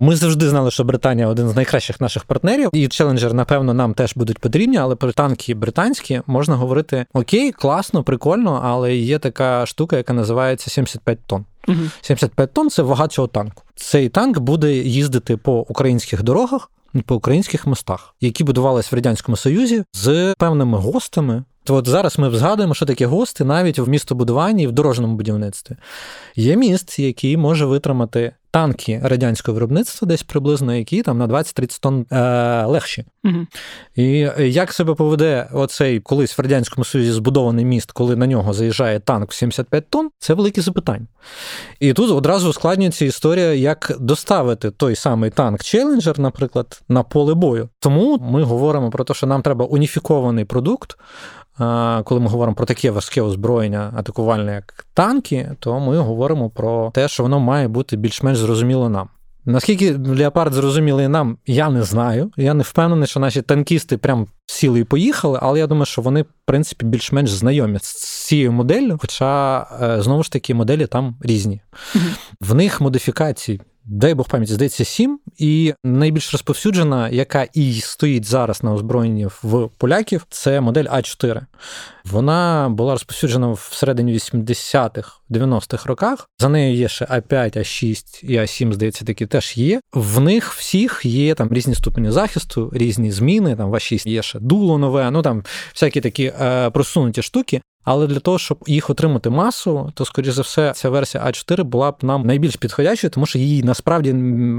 Ми завжди знали, що Британія – один з найкращих наших партнерів, і челенджер, напевно, нам теж будуть потрібні, але про танки британські можна говорити «Окей, класно, прикольно, але є така штука, яка називається сімдесят п'ять тонн». Угу. сімдесят п'ять тонн – це вага цього танку. Цей танк буде їздити по українських дорогах, по українських мостах, які будувалися в Радянському Союзі з певними гостами. То от зараз ми згадуємо, що такі гости навіть в містобудуванні і в дорожньому будівництві. Є міст, який може витримати танки радянського виробництва, десь приблизно, які там на двадцять-тридцять тонн е- легші. Угу. І як себе поведе оцей колись в Радянському Союзі збудований міст, коли на нього заїжджає танк в сімдесят п'ять тонн, це велике запитання. І тут одразу ускладнюється історія, як доставити той самий танк-челленджер, наприклад, на поле бою. Тому ми говоримо про те, що нам треба уніфікований продукт. Коли ми говоримо про таке важке озброєння атакувальне, як танки, то ми говоримо про те, що воно має бути більш-менш зрозуміло нам. Наскільки Леопард зрозумілий нам, я не знаю. Я не впевнений, що наші танкісти прям сіли і поїхали, але я думаю, що вони, в принципі, більш-менш знайомі з цією моделлю, хоча, знову ж таки, моделі там різні. В них модифікацій дай Бог пам'яті, здається, сім, і найбільш розповсюджена, яка і стоїть зараз на озброєнні в поляків, це модель А чотири. Вона була розповсюджена в середині вісімдесятих, дев'яностих роках. За нею є ще А п'ять, А шість і А сім, здається, такі теж є. В них всіх є там різні ступені захисту, різні зміни, там в А шість є ще дуло нове, ну там всякі такі е, просунуті штуки. Але для того, щоб їх отримати масово, то, скоріш за все, ця версія А чотири була б нам найбільш підходящою, тому що її насправді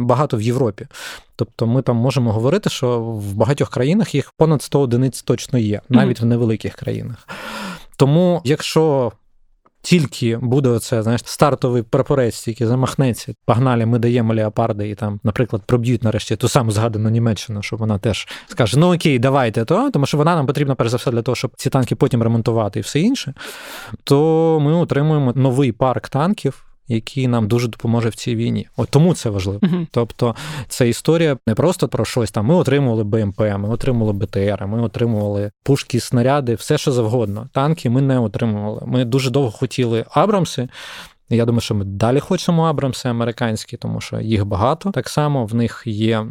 багато в Європі. Тобто ми там можемо говорити, що в багатьох країнах їх понад сто одиниць точно є, навіть mm-hmm. в невеликих країнах. Тому якщо тільки буде оце, знаєш, стартовий прапорець, який замахнеться, погнали, ми даємо леопарди, і там, наприклад, проб'ють нарешті ту саму згадану Німеччину, що вона теж скаже, ну окей, давайте, то, тому що вона нам потрібна, перш за все, для того, щоб ці танки потім ремонтувати і все інше, то ми отримуємо новий парк танків, який нам дуже допоможе в цій війні. От тому це важливо. Uh-huh. Тобто це історія не просто про щось там. Ми отримували Б М П, ми отримували Б Т Р, ми отримували пушки, снаряди, все що завгодно. Танки ми не отримували. Ми дуже довго хотіли Абрамси. Я думаю, що ми далі хочемо Абрамси американські, тому що їх багато. Так само в них є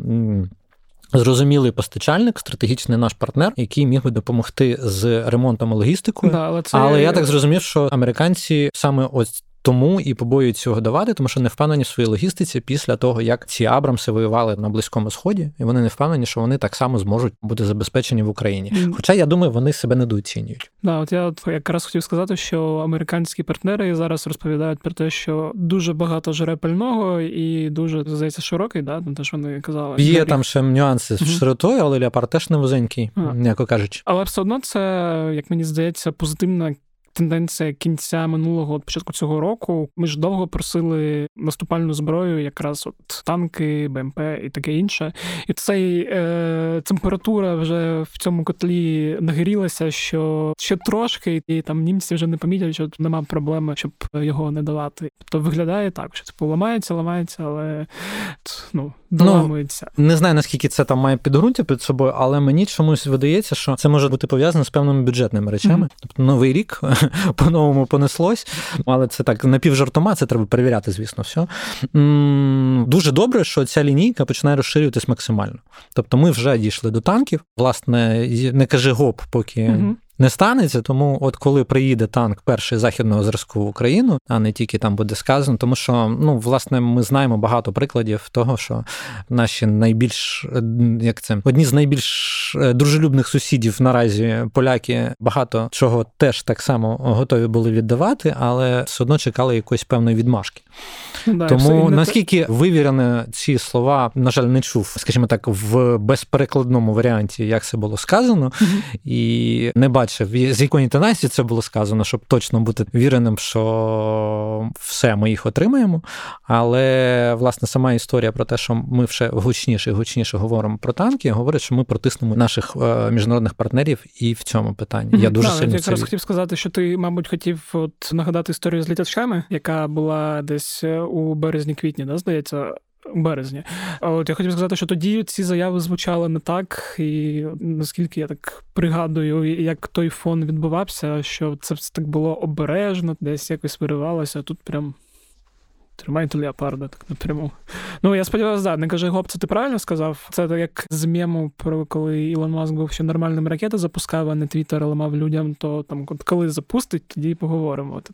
зрозумілий постачальник, стратегічний наш партнер, який міг би допомогти з ремонтом і логістикою. Да, але це... але я так зрозумів, що американці саме ось тому і побоюють цього давати, тому що не впевнені в своїй логістиці після того, як ці Абрамси воювали на Близькому Сході, і вони не впевнені, що вони так само зможуть бути забезпечені в Україні. Хоча, я думаю, вони себе недооцінюють. Да, от я якраз хотів сказати, що американські партнери зараз розповідають про те, що дуже багато жре пального і дуже, здається, широкий, да? Те, що вони казали. Є Добрі. Там ще нюанси з широтою, але леопард теж не вузенький, м'яко кажучи. Але все одно це, як мені здається, позитивна тенденція кінця минулого, початку цього року. Ми ж довго просили наступальну зброю, якраз от танки, Б М П і таке інше. І цей е, температура вже в цьому котлі нагрілася, що ще трошки, і там німці вже не помітять, що нема проблеми, щоб його не давати. Тобто виглядає так, що типу, ламається, ламається, але ну, доламується. Ну, не знаю, наскільки це там має підґрунтя під собою, але мені чомусь видається, що це може бути пов'язано з певними бюджетними речами. Mm-hmm. Тобто новий рік по-новому понеслось, але це так напівжартома, це треба перевіряти, звісно, все. Дуже добре, що ця лінійка починає розширюватись максимально. Тобто ми вже дійшли до танків, власне, не кажи гоп, поки угу. не станеться, тому от коли приїде танк перший західного зразку в Україну, а не тільки там буде сказано, тому що, ну, власне, ми знаємо багато прикладів того, що наші найбільш, як це, одні з найбільш дружелюбних сусідів наразі поляки багато чого теж так само готові були віддавати, але все одно чекали якоїсь певної відмашки. Да, тому наскільки вивірені ці слова, на жаль, не чув, скажімо так, в безперекладному варіанті, як це було сказано, mm-hmm. і не бачив, з якої інтонації це було сказано, щоб точно бути віреним, що все, ми їх отримаємо. Але, власне, сама історія про те, що ми вже гучніше і гучніше говоримо про танки, говорить, що ми протиснемо наших е, міжнародних партнерів і в цьому питанні. Я дуже да, сильно це вірю. Я якраз хотів сказати, що ти, мабуть, хотів от нагадати історію з літачками, яка була десь у березні-квітні, да, здається, у березні. От я хотів сказати, що тоді ці заяви звучали не так, і наскільки я так пригадую, як той фон відбувався, що це все так було обережно, десь якось виривалося, а тут прям тримайте леопарда так напряму. Ну, я сподіваюся, да, не кажи гоп, це ти правильно сказав. Це як з мєму, про коли Ілон Маск був ще нормальним ракети запускав, а не твіттер ламав людям, то там от коли запустить, тоді і поговоримо. От,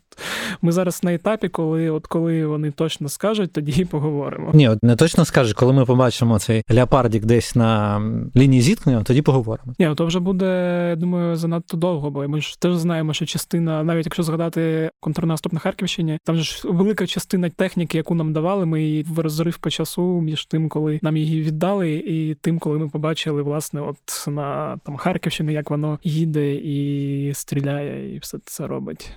ми зараз на етапі, коли от коли вони точно скажуть, тоді і поговоримо. Ні, от не точно скажуть, коли ми побачимо цей леопардік десь на лінії зіткнення, тоді поговоримо. Ні, то вже буде, я думаю, занадто довго, бо ми ж теж знаємо, що частина, навіть якщо згадати контрнаступ на Харківщині, там ж велика частина техніки, яку нам давали, ми її в розрив по часу між тим, коли нам її віддали, і тим, коли ми побачили, власне, от на там Харківщині, як воно їде і стріляє, і все це робить.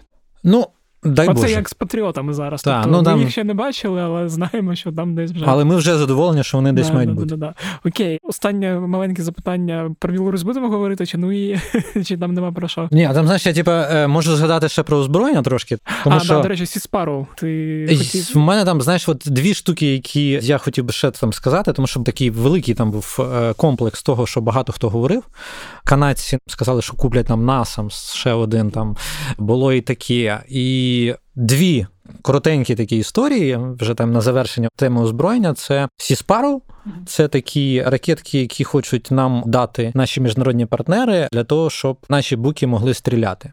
Ну, дай Боже. Це як з патріотами зараз. Та, тобто, ну, ми там... їх ще не бачили, але знаємо, що там десь вже... Але ми вже задоволені, що вони десь да, мають да, бути. Да, да, да. Окей. Останнє маленьке запитання. Про Білорусь будемо говорити, чи ну і чи там нема про що? Ні, а там, знаєш, я типа, можу згадати ще про озброєння трошки. Тому а, що... да, до речі, Sea Sparrow. Ти хотів... В мене там, знаєш, от дві штуки, які я хотів би ще там сказати, тому що такий великий там був комплекс того, що багато хто говорив. Канадці сказали, що куплять нам насам ще один там. Було і таке. І... І дві коротенькі такі історії, вже там на завершення теми озброєння, це Sea Sparrow. Це такі ракетки, які хочуть нам дати наші міжнародні партнери для того, щоб наші буки могли стріляти.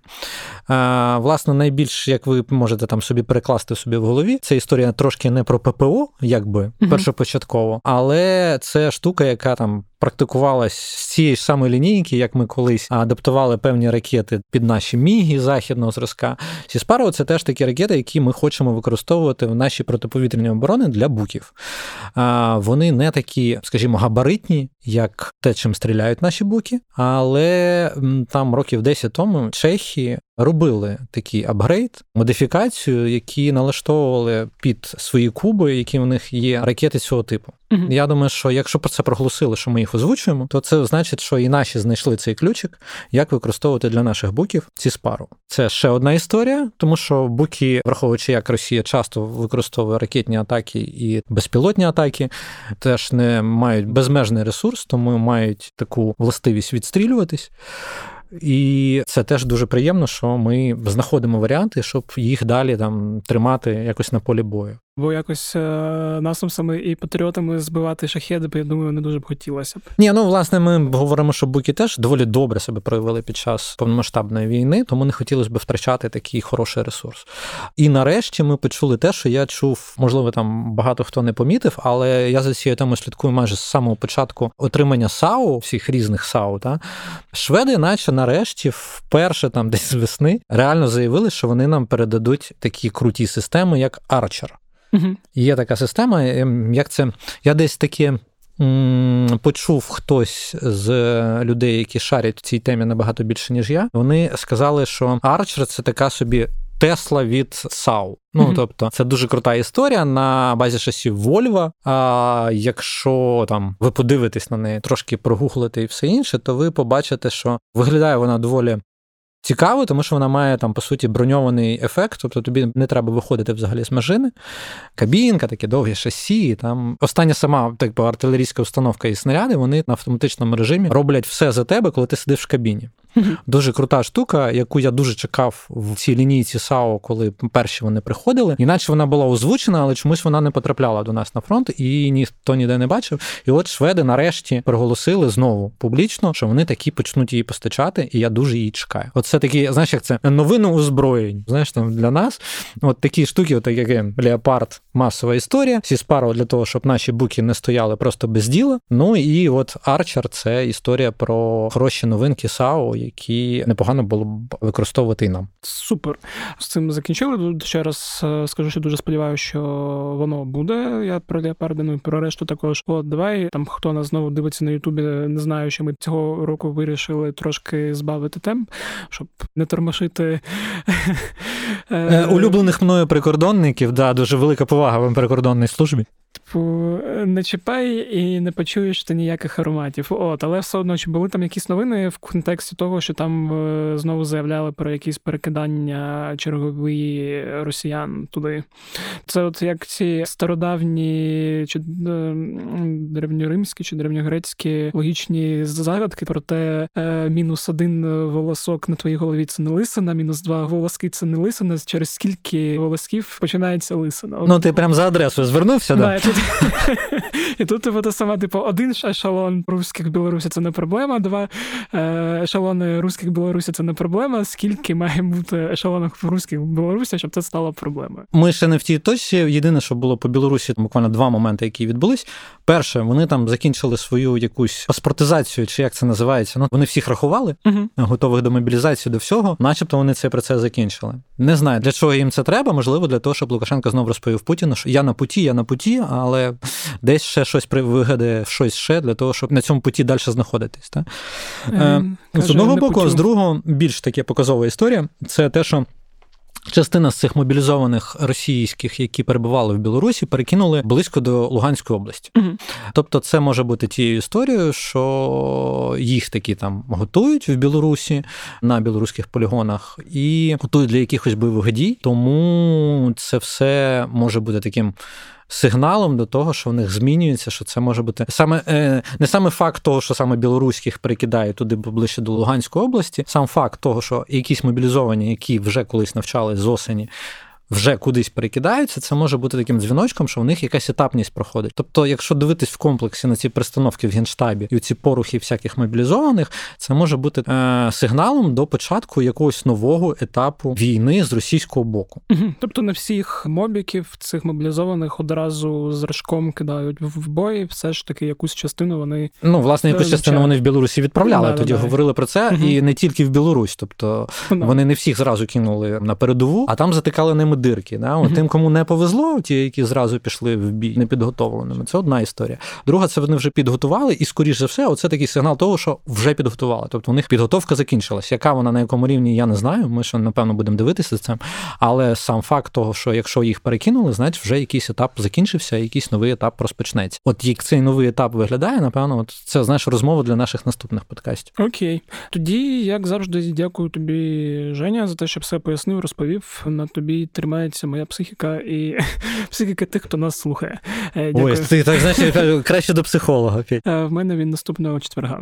А, власне, найбільш, як ви можете там собі перекласти собі в голові, це історія трошки не про ППО, якби, першопочатково, але це штука, яка там практикувалась з цієї ж самої лінійки, як ми колись адаптували певні ракети під наші міги західного зразка. Sea Sparrow – це теж такі ракети, які ми хочемо використовувати в нашій протиповітряній обороні для буків. А, вони не такі, скажімо, габаритні, як те, чим стріляють наші буки, але там років десять тому чехи робили такий апгрейд, модифікацію, які налаштовували під свої куби, які в них є, ракети цього типу. Uh-huh. Я думаю, що якщо про це проголосили, що ми їх озвучуємо, то це значить, що і наші знайшли цей ключик, як використовувати для наших буків ці спару. Це ще одна історія, тому що буки, враховуючи, як Росія часто використовує ракетні атаки і безпілотні атаки, теж не мають безмежний ресурс, тому мають таку властивість відстрілюватись. І це теж дуже приємно, що ми знаходимо варіанти, щоб їх далі там тримати якось на полі бою. Бо якось насамсами і патріотами збивати шахеди, бо, я думаю, не дуже б хотілося б. Ні, ну, власне, ми говоримо, що буки теж доволі добре себе проявили під час повномасштабної війни, тому не хотілося б втрачати такий хороший ресурс. І нарешті ми почули те, що я чув, можливо, там багато хто не помітив, але я за цією темою слідкую майже з самого початку отримання САУ, всіх різних САУ, та шведи, наче нарешті, вперше там десь з весни, реально заявили, що вони нам передадуть такі круті системи, як Арчер. Угу. Є така система, як це, я десь таки м- почув хтось з людей, які шарять в цій темі набагато більше, ніж я, вони сказали, що Арчер – це така собі Тесла від САУ. Ну, mm-hmm. тобто, це дуже крута історія на базі шасі Вольво. А якщо там ви подивитесь на неї, трошки прогуглите і все інше, то ви побачите, що виглядає вона доволі цікаво, тому що вона має там, по суті, броньований ефект, тобто тобі не треба виходити взагалі з машини. Кабінка, таке довгі шасі, там остання сама так, артилерійська установка і снаряди, вони на автоматичному режимі роблять все за тебе, коли ти сидиш в кабіні. Дуже крута штука, яку я дуже чекав в цій лінійці САУ, коли перші вони приходили. Іначе вона була озвучена, але чомусь вона не потрапляла до нас на фронт, і ніхто ніде не бачив. І от шведи нарешті проголосили знову публічно, що вони такі почнуть її постачати, і я дуже її чекаю. От це такі, знаєш, як це, новини озброєнь, знаєш, там для нас. От такі штуки, от як Леопард, масова історія, Sea Sparrow для того, щоб наші буки не стояли просто без діла. Ну і от Арчер – це історія про хороші новинки САУ, які непогано було б використовувати і нам. Супер. З цим закінчили. Ще раз скажу, що дуже сподіваюся, що воно буде. Я про Леопарда, ну і про решту також. От, давай, там, хто нас знову дивиться на Ютубі, не знаю, що ми цього року вирішили трошки збавити темп, щоб не тормошити... Улюблених мною прикордонників, да, дуже велика повага вам прикордонній службі. Типу, не чіпай і не почуєш ти ніяких ароматів. От, але все одно, чи були там якісь новини в контексті того, що там знову заявляли про якісь перекидання чергові росіян туди? Це от як ці стародавні, чи древньоримські, чи древньогрецькі логічні загадки про те, мінус один волосок на твоїй голові – це не лисина, мінус два волоски – це не лисина, через скільки волосків починається лисина. От. Ну, ти прям за адресою звернувся, да? І тут, і тут тобто, сама, типу, один ешелон русських Білорусі – це не проблема, два ешелони русських Білорусі – це не проблема. Скільки має бути ешелонів русських Білорусі, щоб це стало проблемою? Ми ще не в тій точці. Єдине, що було по Білорусі, буквально два моменти, які відбулись. Перше, вони там закінчили свою якусь паспортизацію, чи як це називається. Ну, вони всіх рахували, uh-huh. готових до мобілізації, до всього. Начебто вони цей процес закінчили. Не знаю, для чого їм це треба. Можливо, для того, щоб Лукашенко знов розповів Путіну, що я на путі, я на путі, але десь ще щось привигадає, щось ще для того, щоб на цьому путі далі знаходитись. Та? Ем, з одного боку, путю. З другого, більш таке показова історія, це те, що частина з цих мобілізованих російських, які перебували в Білорусі, перекинули близько до Луганської області. Угу. Тобто це може бути тією історією, що їх такі там готують в Білорусі, на білоруських полігонах, і готують для якихось бойових дій. Тому це все може бути таким сигналом до того, що в них змінюється, що це може бути саме не саме факт того, що саме білоруських перекидають туди ближче до Луганської області, сам факт того, що якісь мобілізовані, які вже колись навчались з осені, вже кудись перекидаються, це може бути таким дзвіночком, що в них якась етапність проходить. Тобто, якщо дивитись в комплексі на ці перестановки в Генштабі і ці порухи всяких мобілізованих, це може бути е- сигналом до початку якогось нового етапу війни з російського боку. Угу. Тобто на всіх мобіків, цих мобілізованих одразу з рожком кидають в бої, все ж таки якусь частину вони... Ну, власне, якусь частину вони в Білорусі відправляли, да, тоді да, говорили про це, угу. І не тільки в Білорусь, тобто да. Вони не всіх зразу кинули на передову, а там затикали ними дирки. Да? Угу. Тим, кому не повезло, ті, які зразу пішли в бій непідготовленими, це одна історія. Друга, це вони вже підготували, і, скоріш за все, оце такий сигнал того, що вже підготували. Тобто у них підготовка закінчилась. Яка вона, на якому рівні, я не знаю, ми ще, напевно, будемо дивитися з цим. Але сам факт того, що якщо їх перекинули, значить вже якийсь етап закінчився, якийсь новий етап розпочнеться. От як цей новий етап виглядає, напевно, от це, знаєш, розмова для наших наступних подкастів. Окей. Тоді, як завжди, дякую тобі, Женя, за те, що все пояснив, розповів. На тобі тримається моя психіка і психіка тих, хто нас слухає. Дякую. Ой, ти так, знаєш, краще до психолога. В мене він наступного четверга.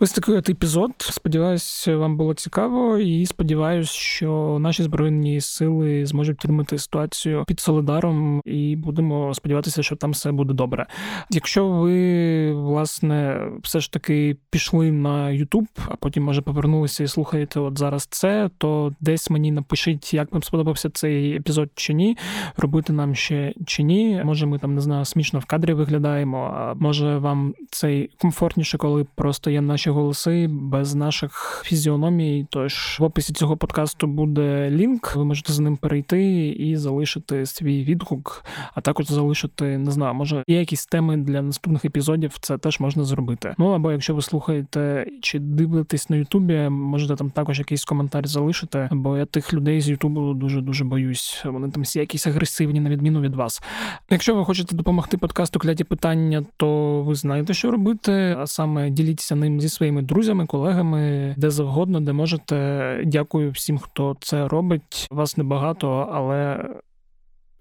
Ось такий от епізод. Сподіваюсь, вам було цікаво, і сподіваюсь, що наші збройні сили зможуть тримати ситуацію під Соледаром, і будемо сподіватися, що там все буде добре. Якщо ви, власне, все ж таки пішли на YouTube, а потім, може, повернулися і слухаєте от зараз це, то десь мені напишіть, як вам сподобався цей епізод чи ні, робити нам ще чи ні. Може, ми там, не знаю, смішно в кадрі виглядаємо, а може, вам цей комфортніше, коли просто є наші голоси без наших фізіономій. Тож в описі цього подкасту буде лінк, ви можете за ним перейти і залишити свій відгук, а також залишити, не знаю, може є якісь теми для наступних епізодів, це теж можна зробити. Ну, або якщо ви слухаєте чи дивитесь на Ютубі, можете там також якийсь коментар залишити, бо я тих людей з Ютубу дуже-дуже боюсь. Вони там всі якісь агресивні, на відміну від вас. Якщо ви хочете допомогти подкасту «Кляті питання», то ви знаєте, що робити, а саме діліться ним зі своїми друзями, колегами, де завгодно, де можете. Дякую всім, хто це робить. Вас небагато, але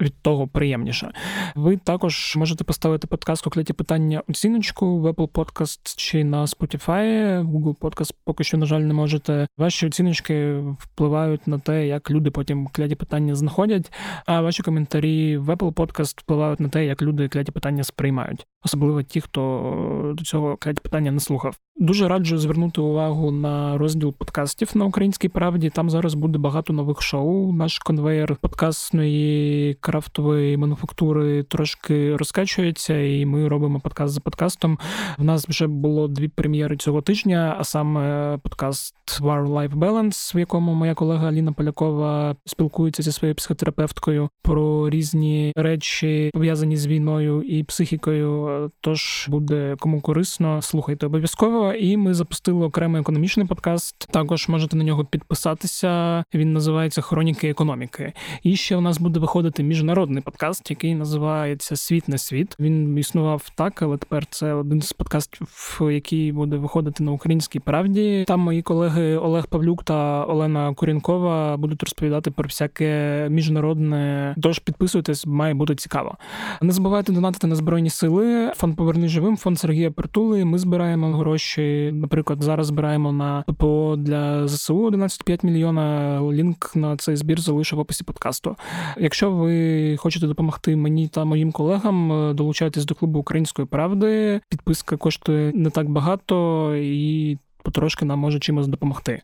від того приємніше. Ви також можете поставити подкаст «Кляті питання» оціночку в Apple Podcast чи на Spotify. В Google Podcast поки що, на жаль, не можете. Ваші оціночки впливають на те, як люди потім «Кляті питання» знаходять, а ваші коментарі в Apple Podcast впливають на те, як люди «Кляті питання» сприймають. Особливо ті, хто до цього «Кляті питання» не слухав. Дуже раджу звернути увагу на розділ подкастів на «Українській правді». Там зараз буде багато нових шоу. Наш конвейер подкастної крафтової мануфактури трошки розкачується, і ми робимо подкаст за подкастом. В нас вже було дві прем'єри цього тижня, а саме подкаст «War Life Balance», в якому моя колега Аліна Полякова спілкується зі своєю психотерапевткою про різні речі, пов'язані з війною і психікою. Тож буде кому корисно, слухайте обов'язково. І ми запустили окремий економічний подкаст. Також можете на нього підписатися. Він називається «Хроніки економіки». І ще у нас буде виходити міжнародний подкаст, який називається «Світ на світ». Він існував так, але тепер це один з подкастів, який буде виходити на «Українській правді». Там мої колеги Олег Павлюк та Олена Корінкова будуть розповідати про всяке міжнародне. Тож підписуйтесь, має бути цікаво. Не забувайте донатити на Збройні сили. Фонд «Поверни живим», фонд Сергія Притули. Ми збираємо гроші. Наприклад, зараз збираємо на ППО для ЗСУ одинадцять цілих п'ять мільйона. Лінк на цей збір залишу в описі подкасту. Якщо ви хочете допомогти мені та моїм колегам, долучайтесь до клубу «Української правди». Підписка коштує не так багато і потрошки нам може чимось допомогти.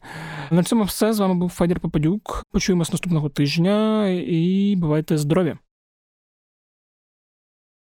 На цьому все. З вами був Федір Попадюк. Почуємось наступного тижня і бувайте здорові!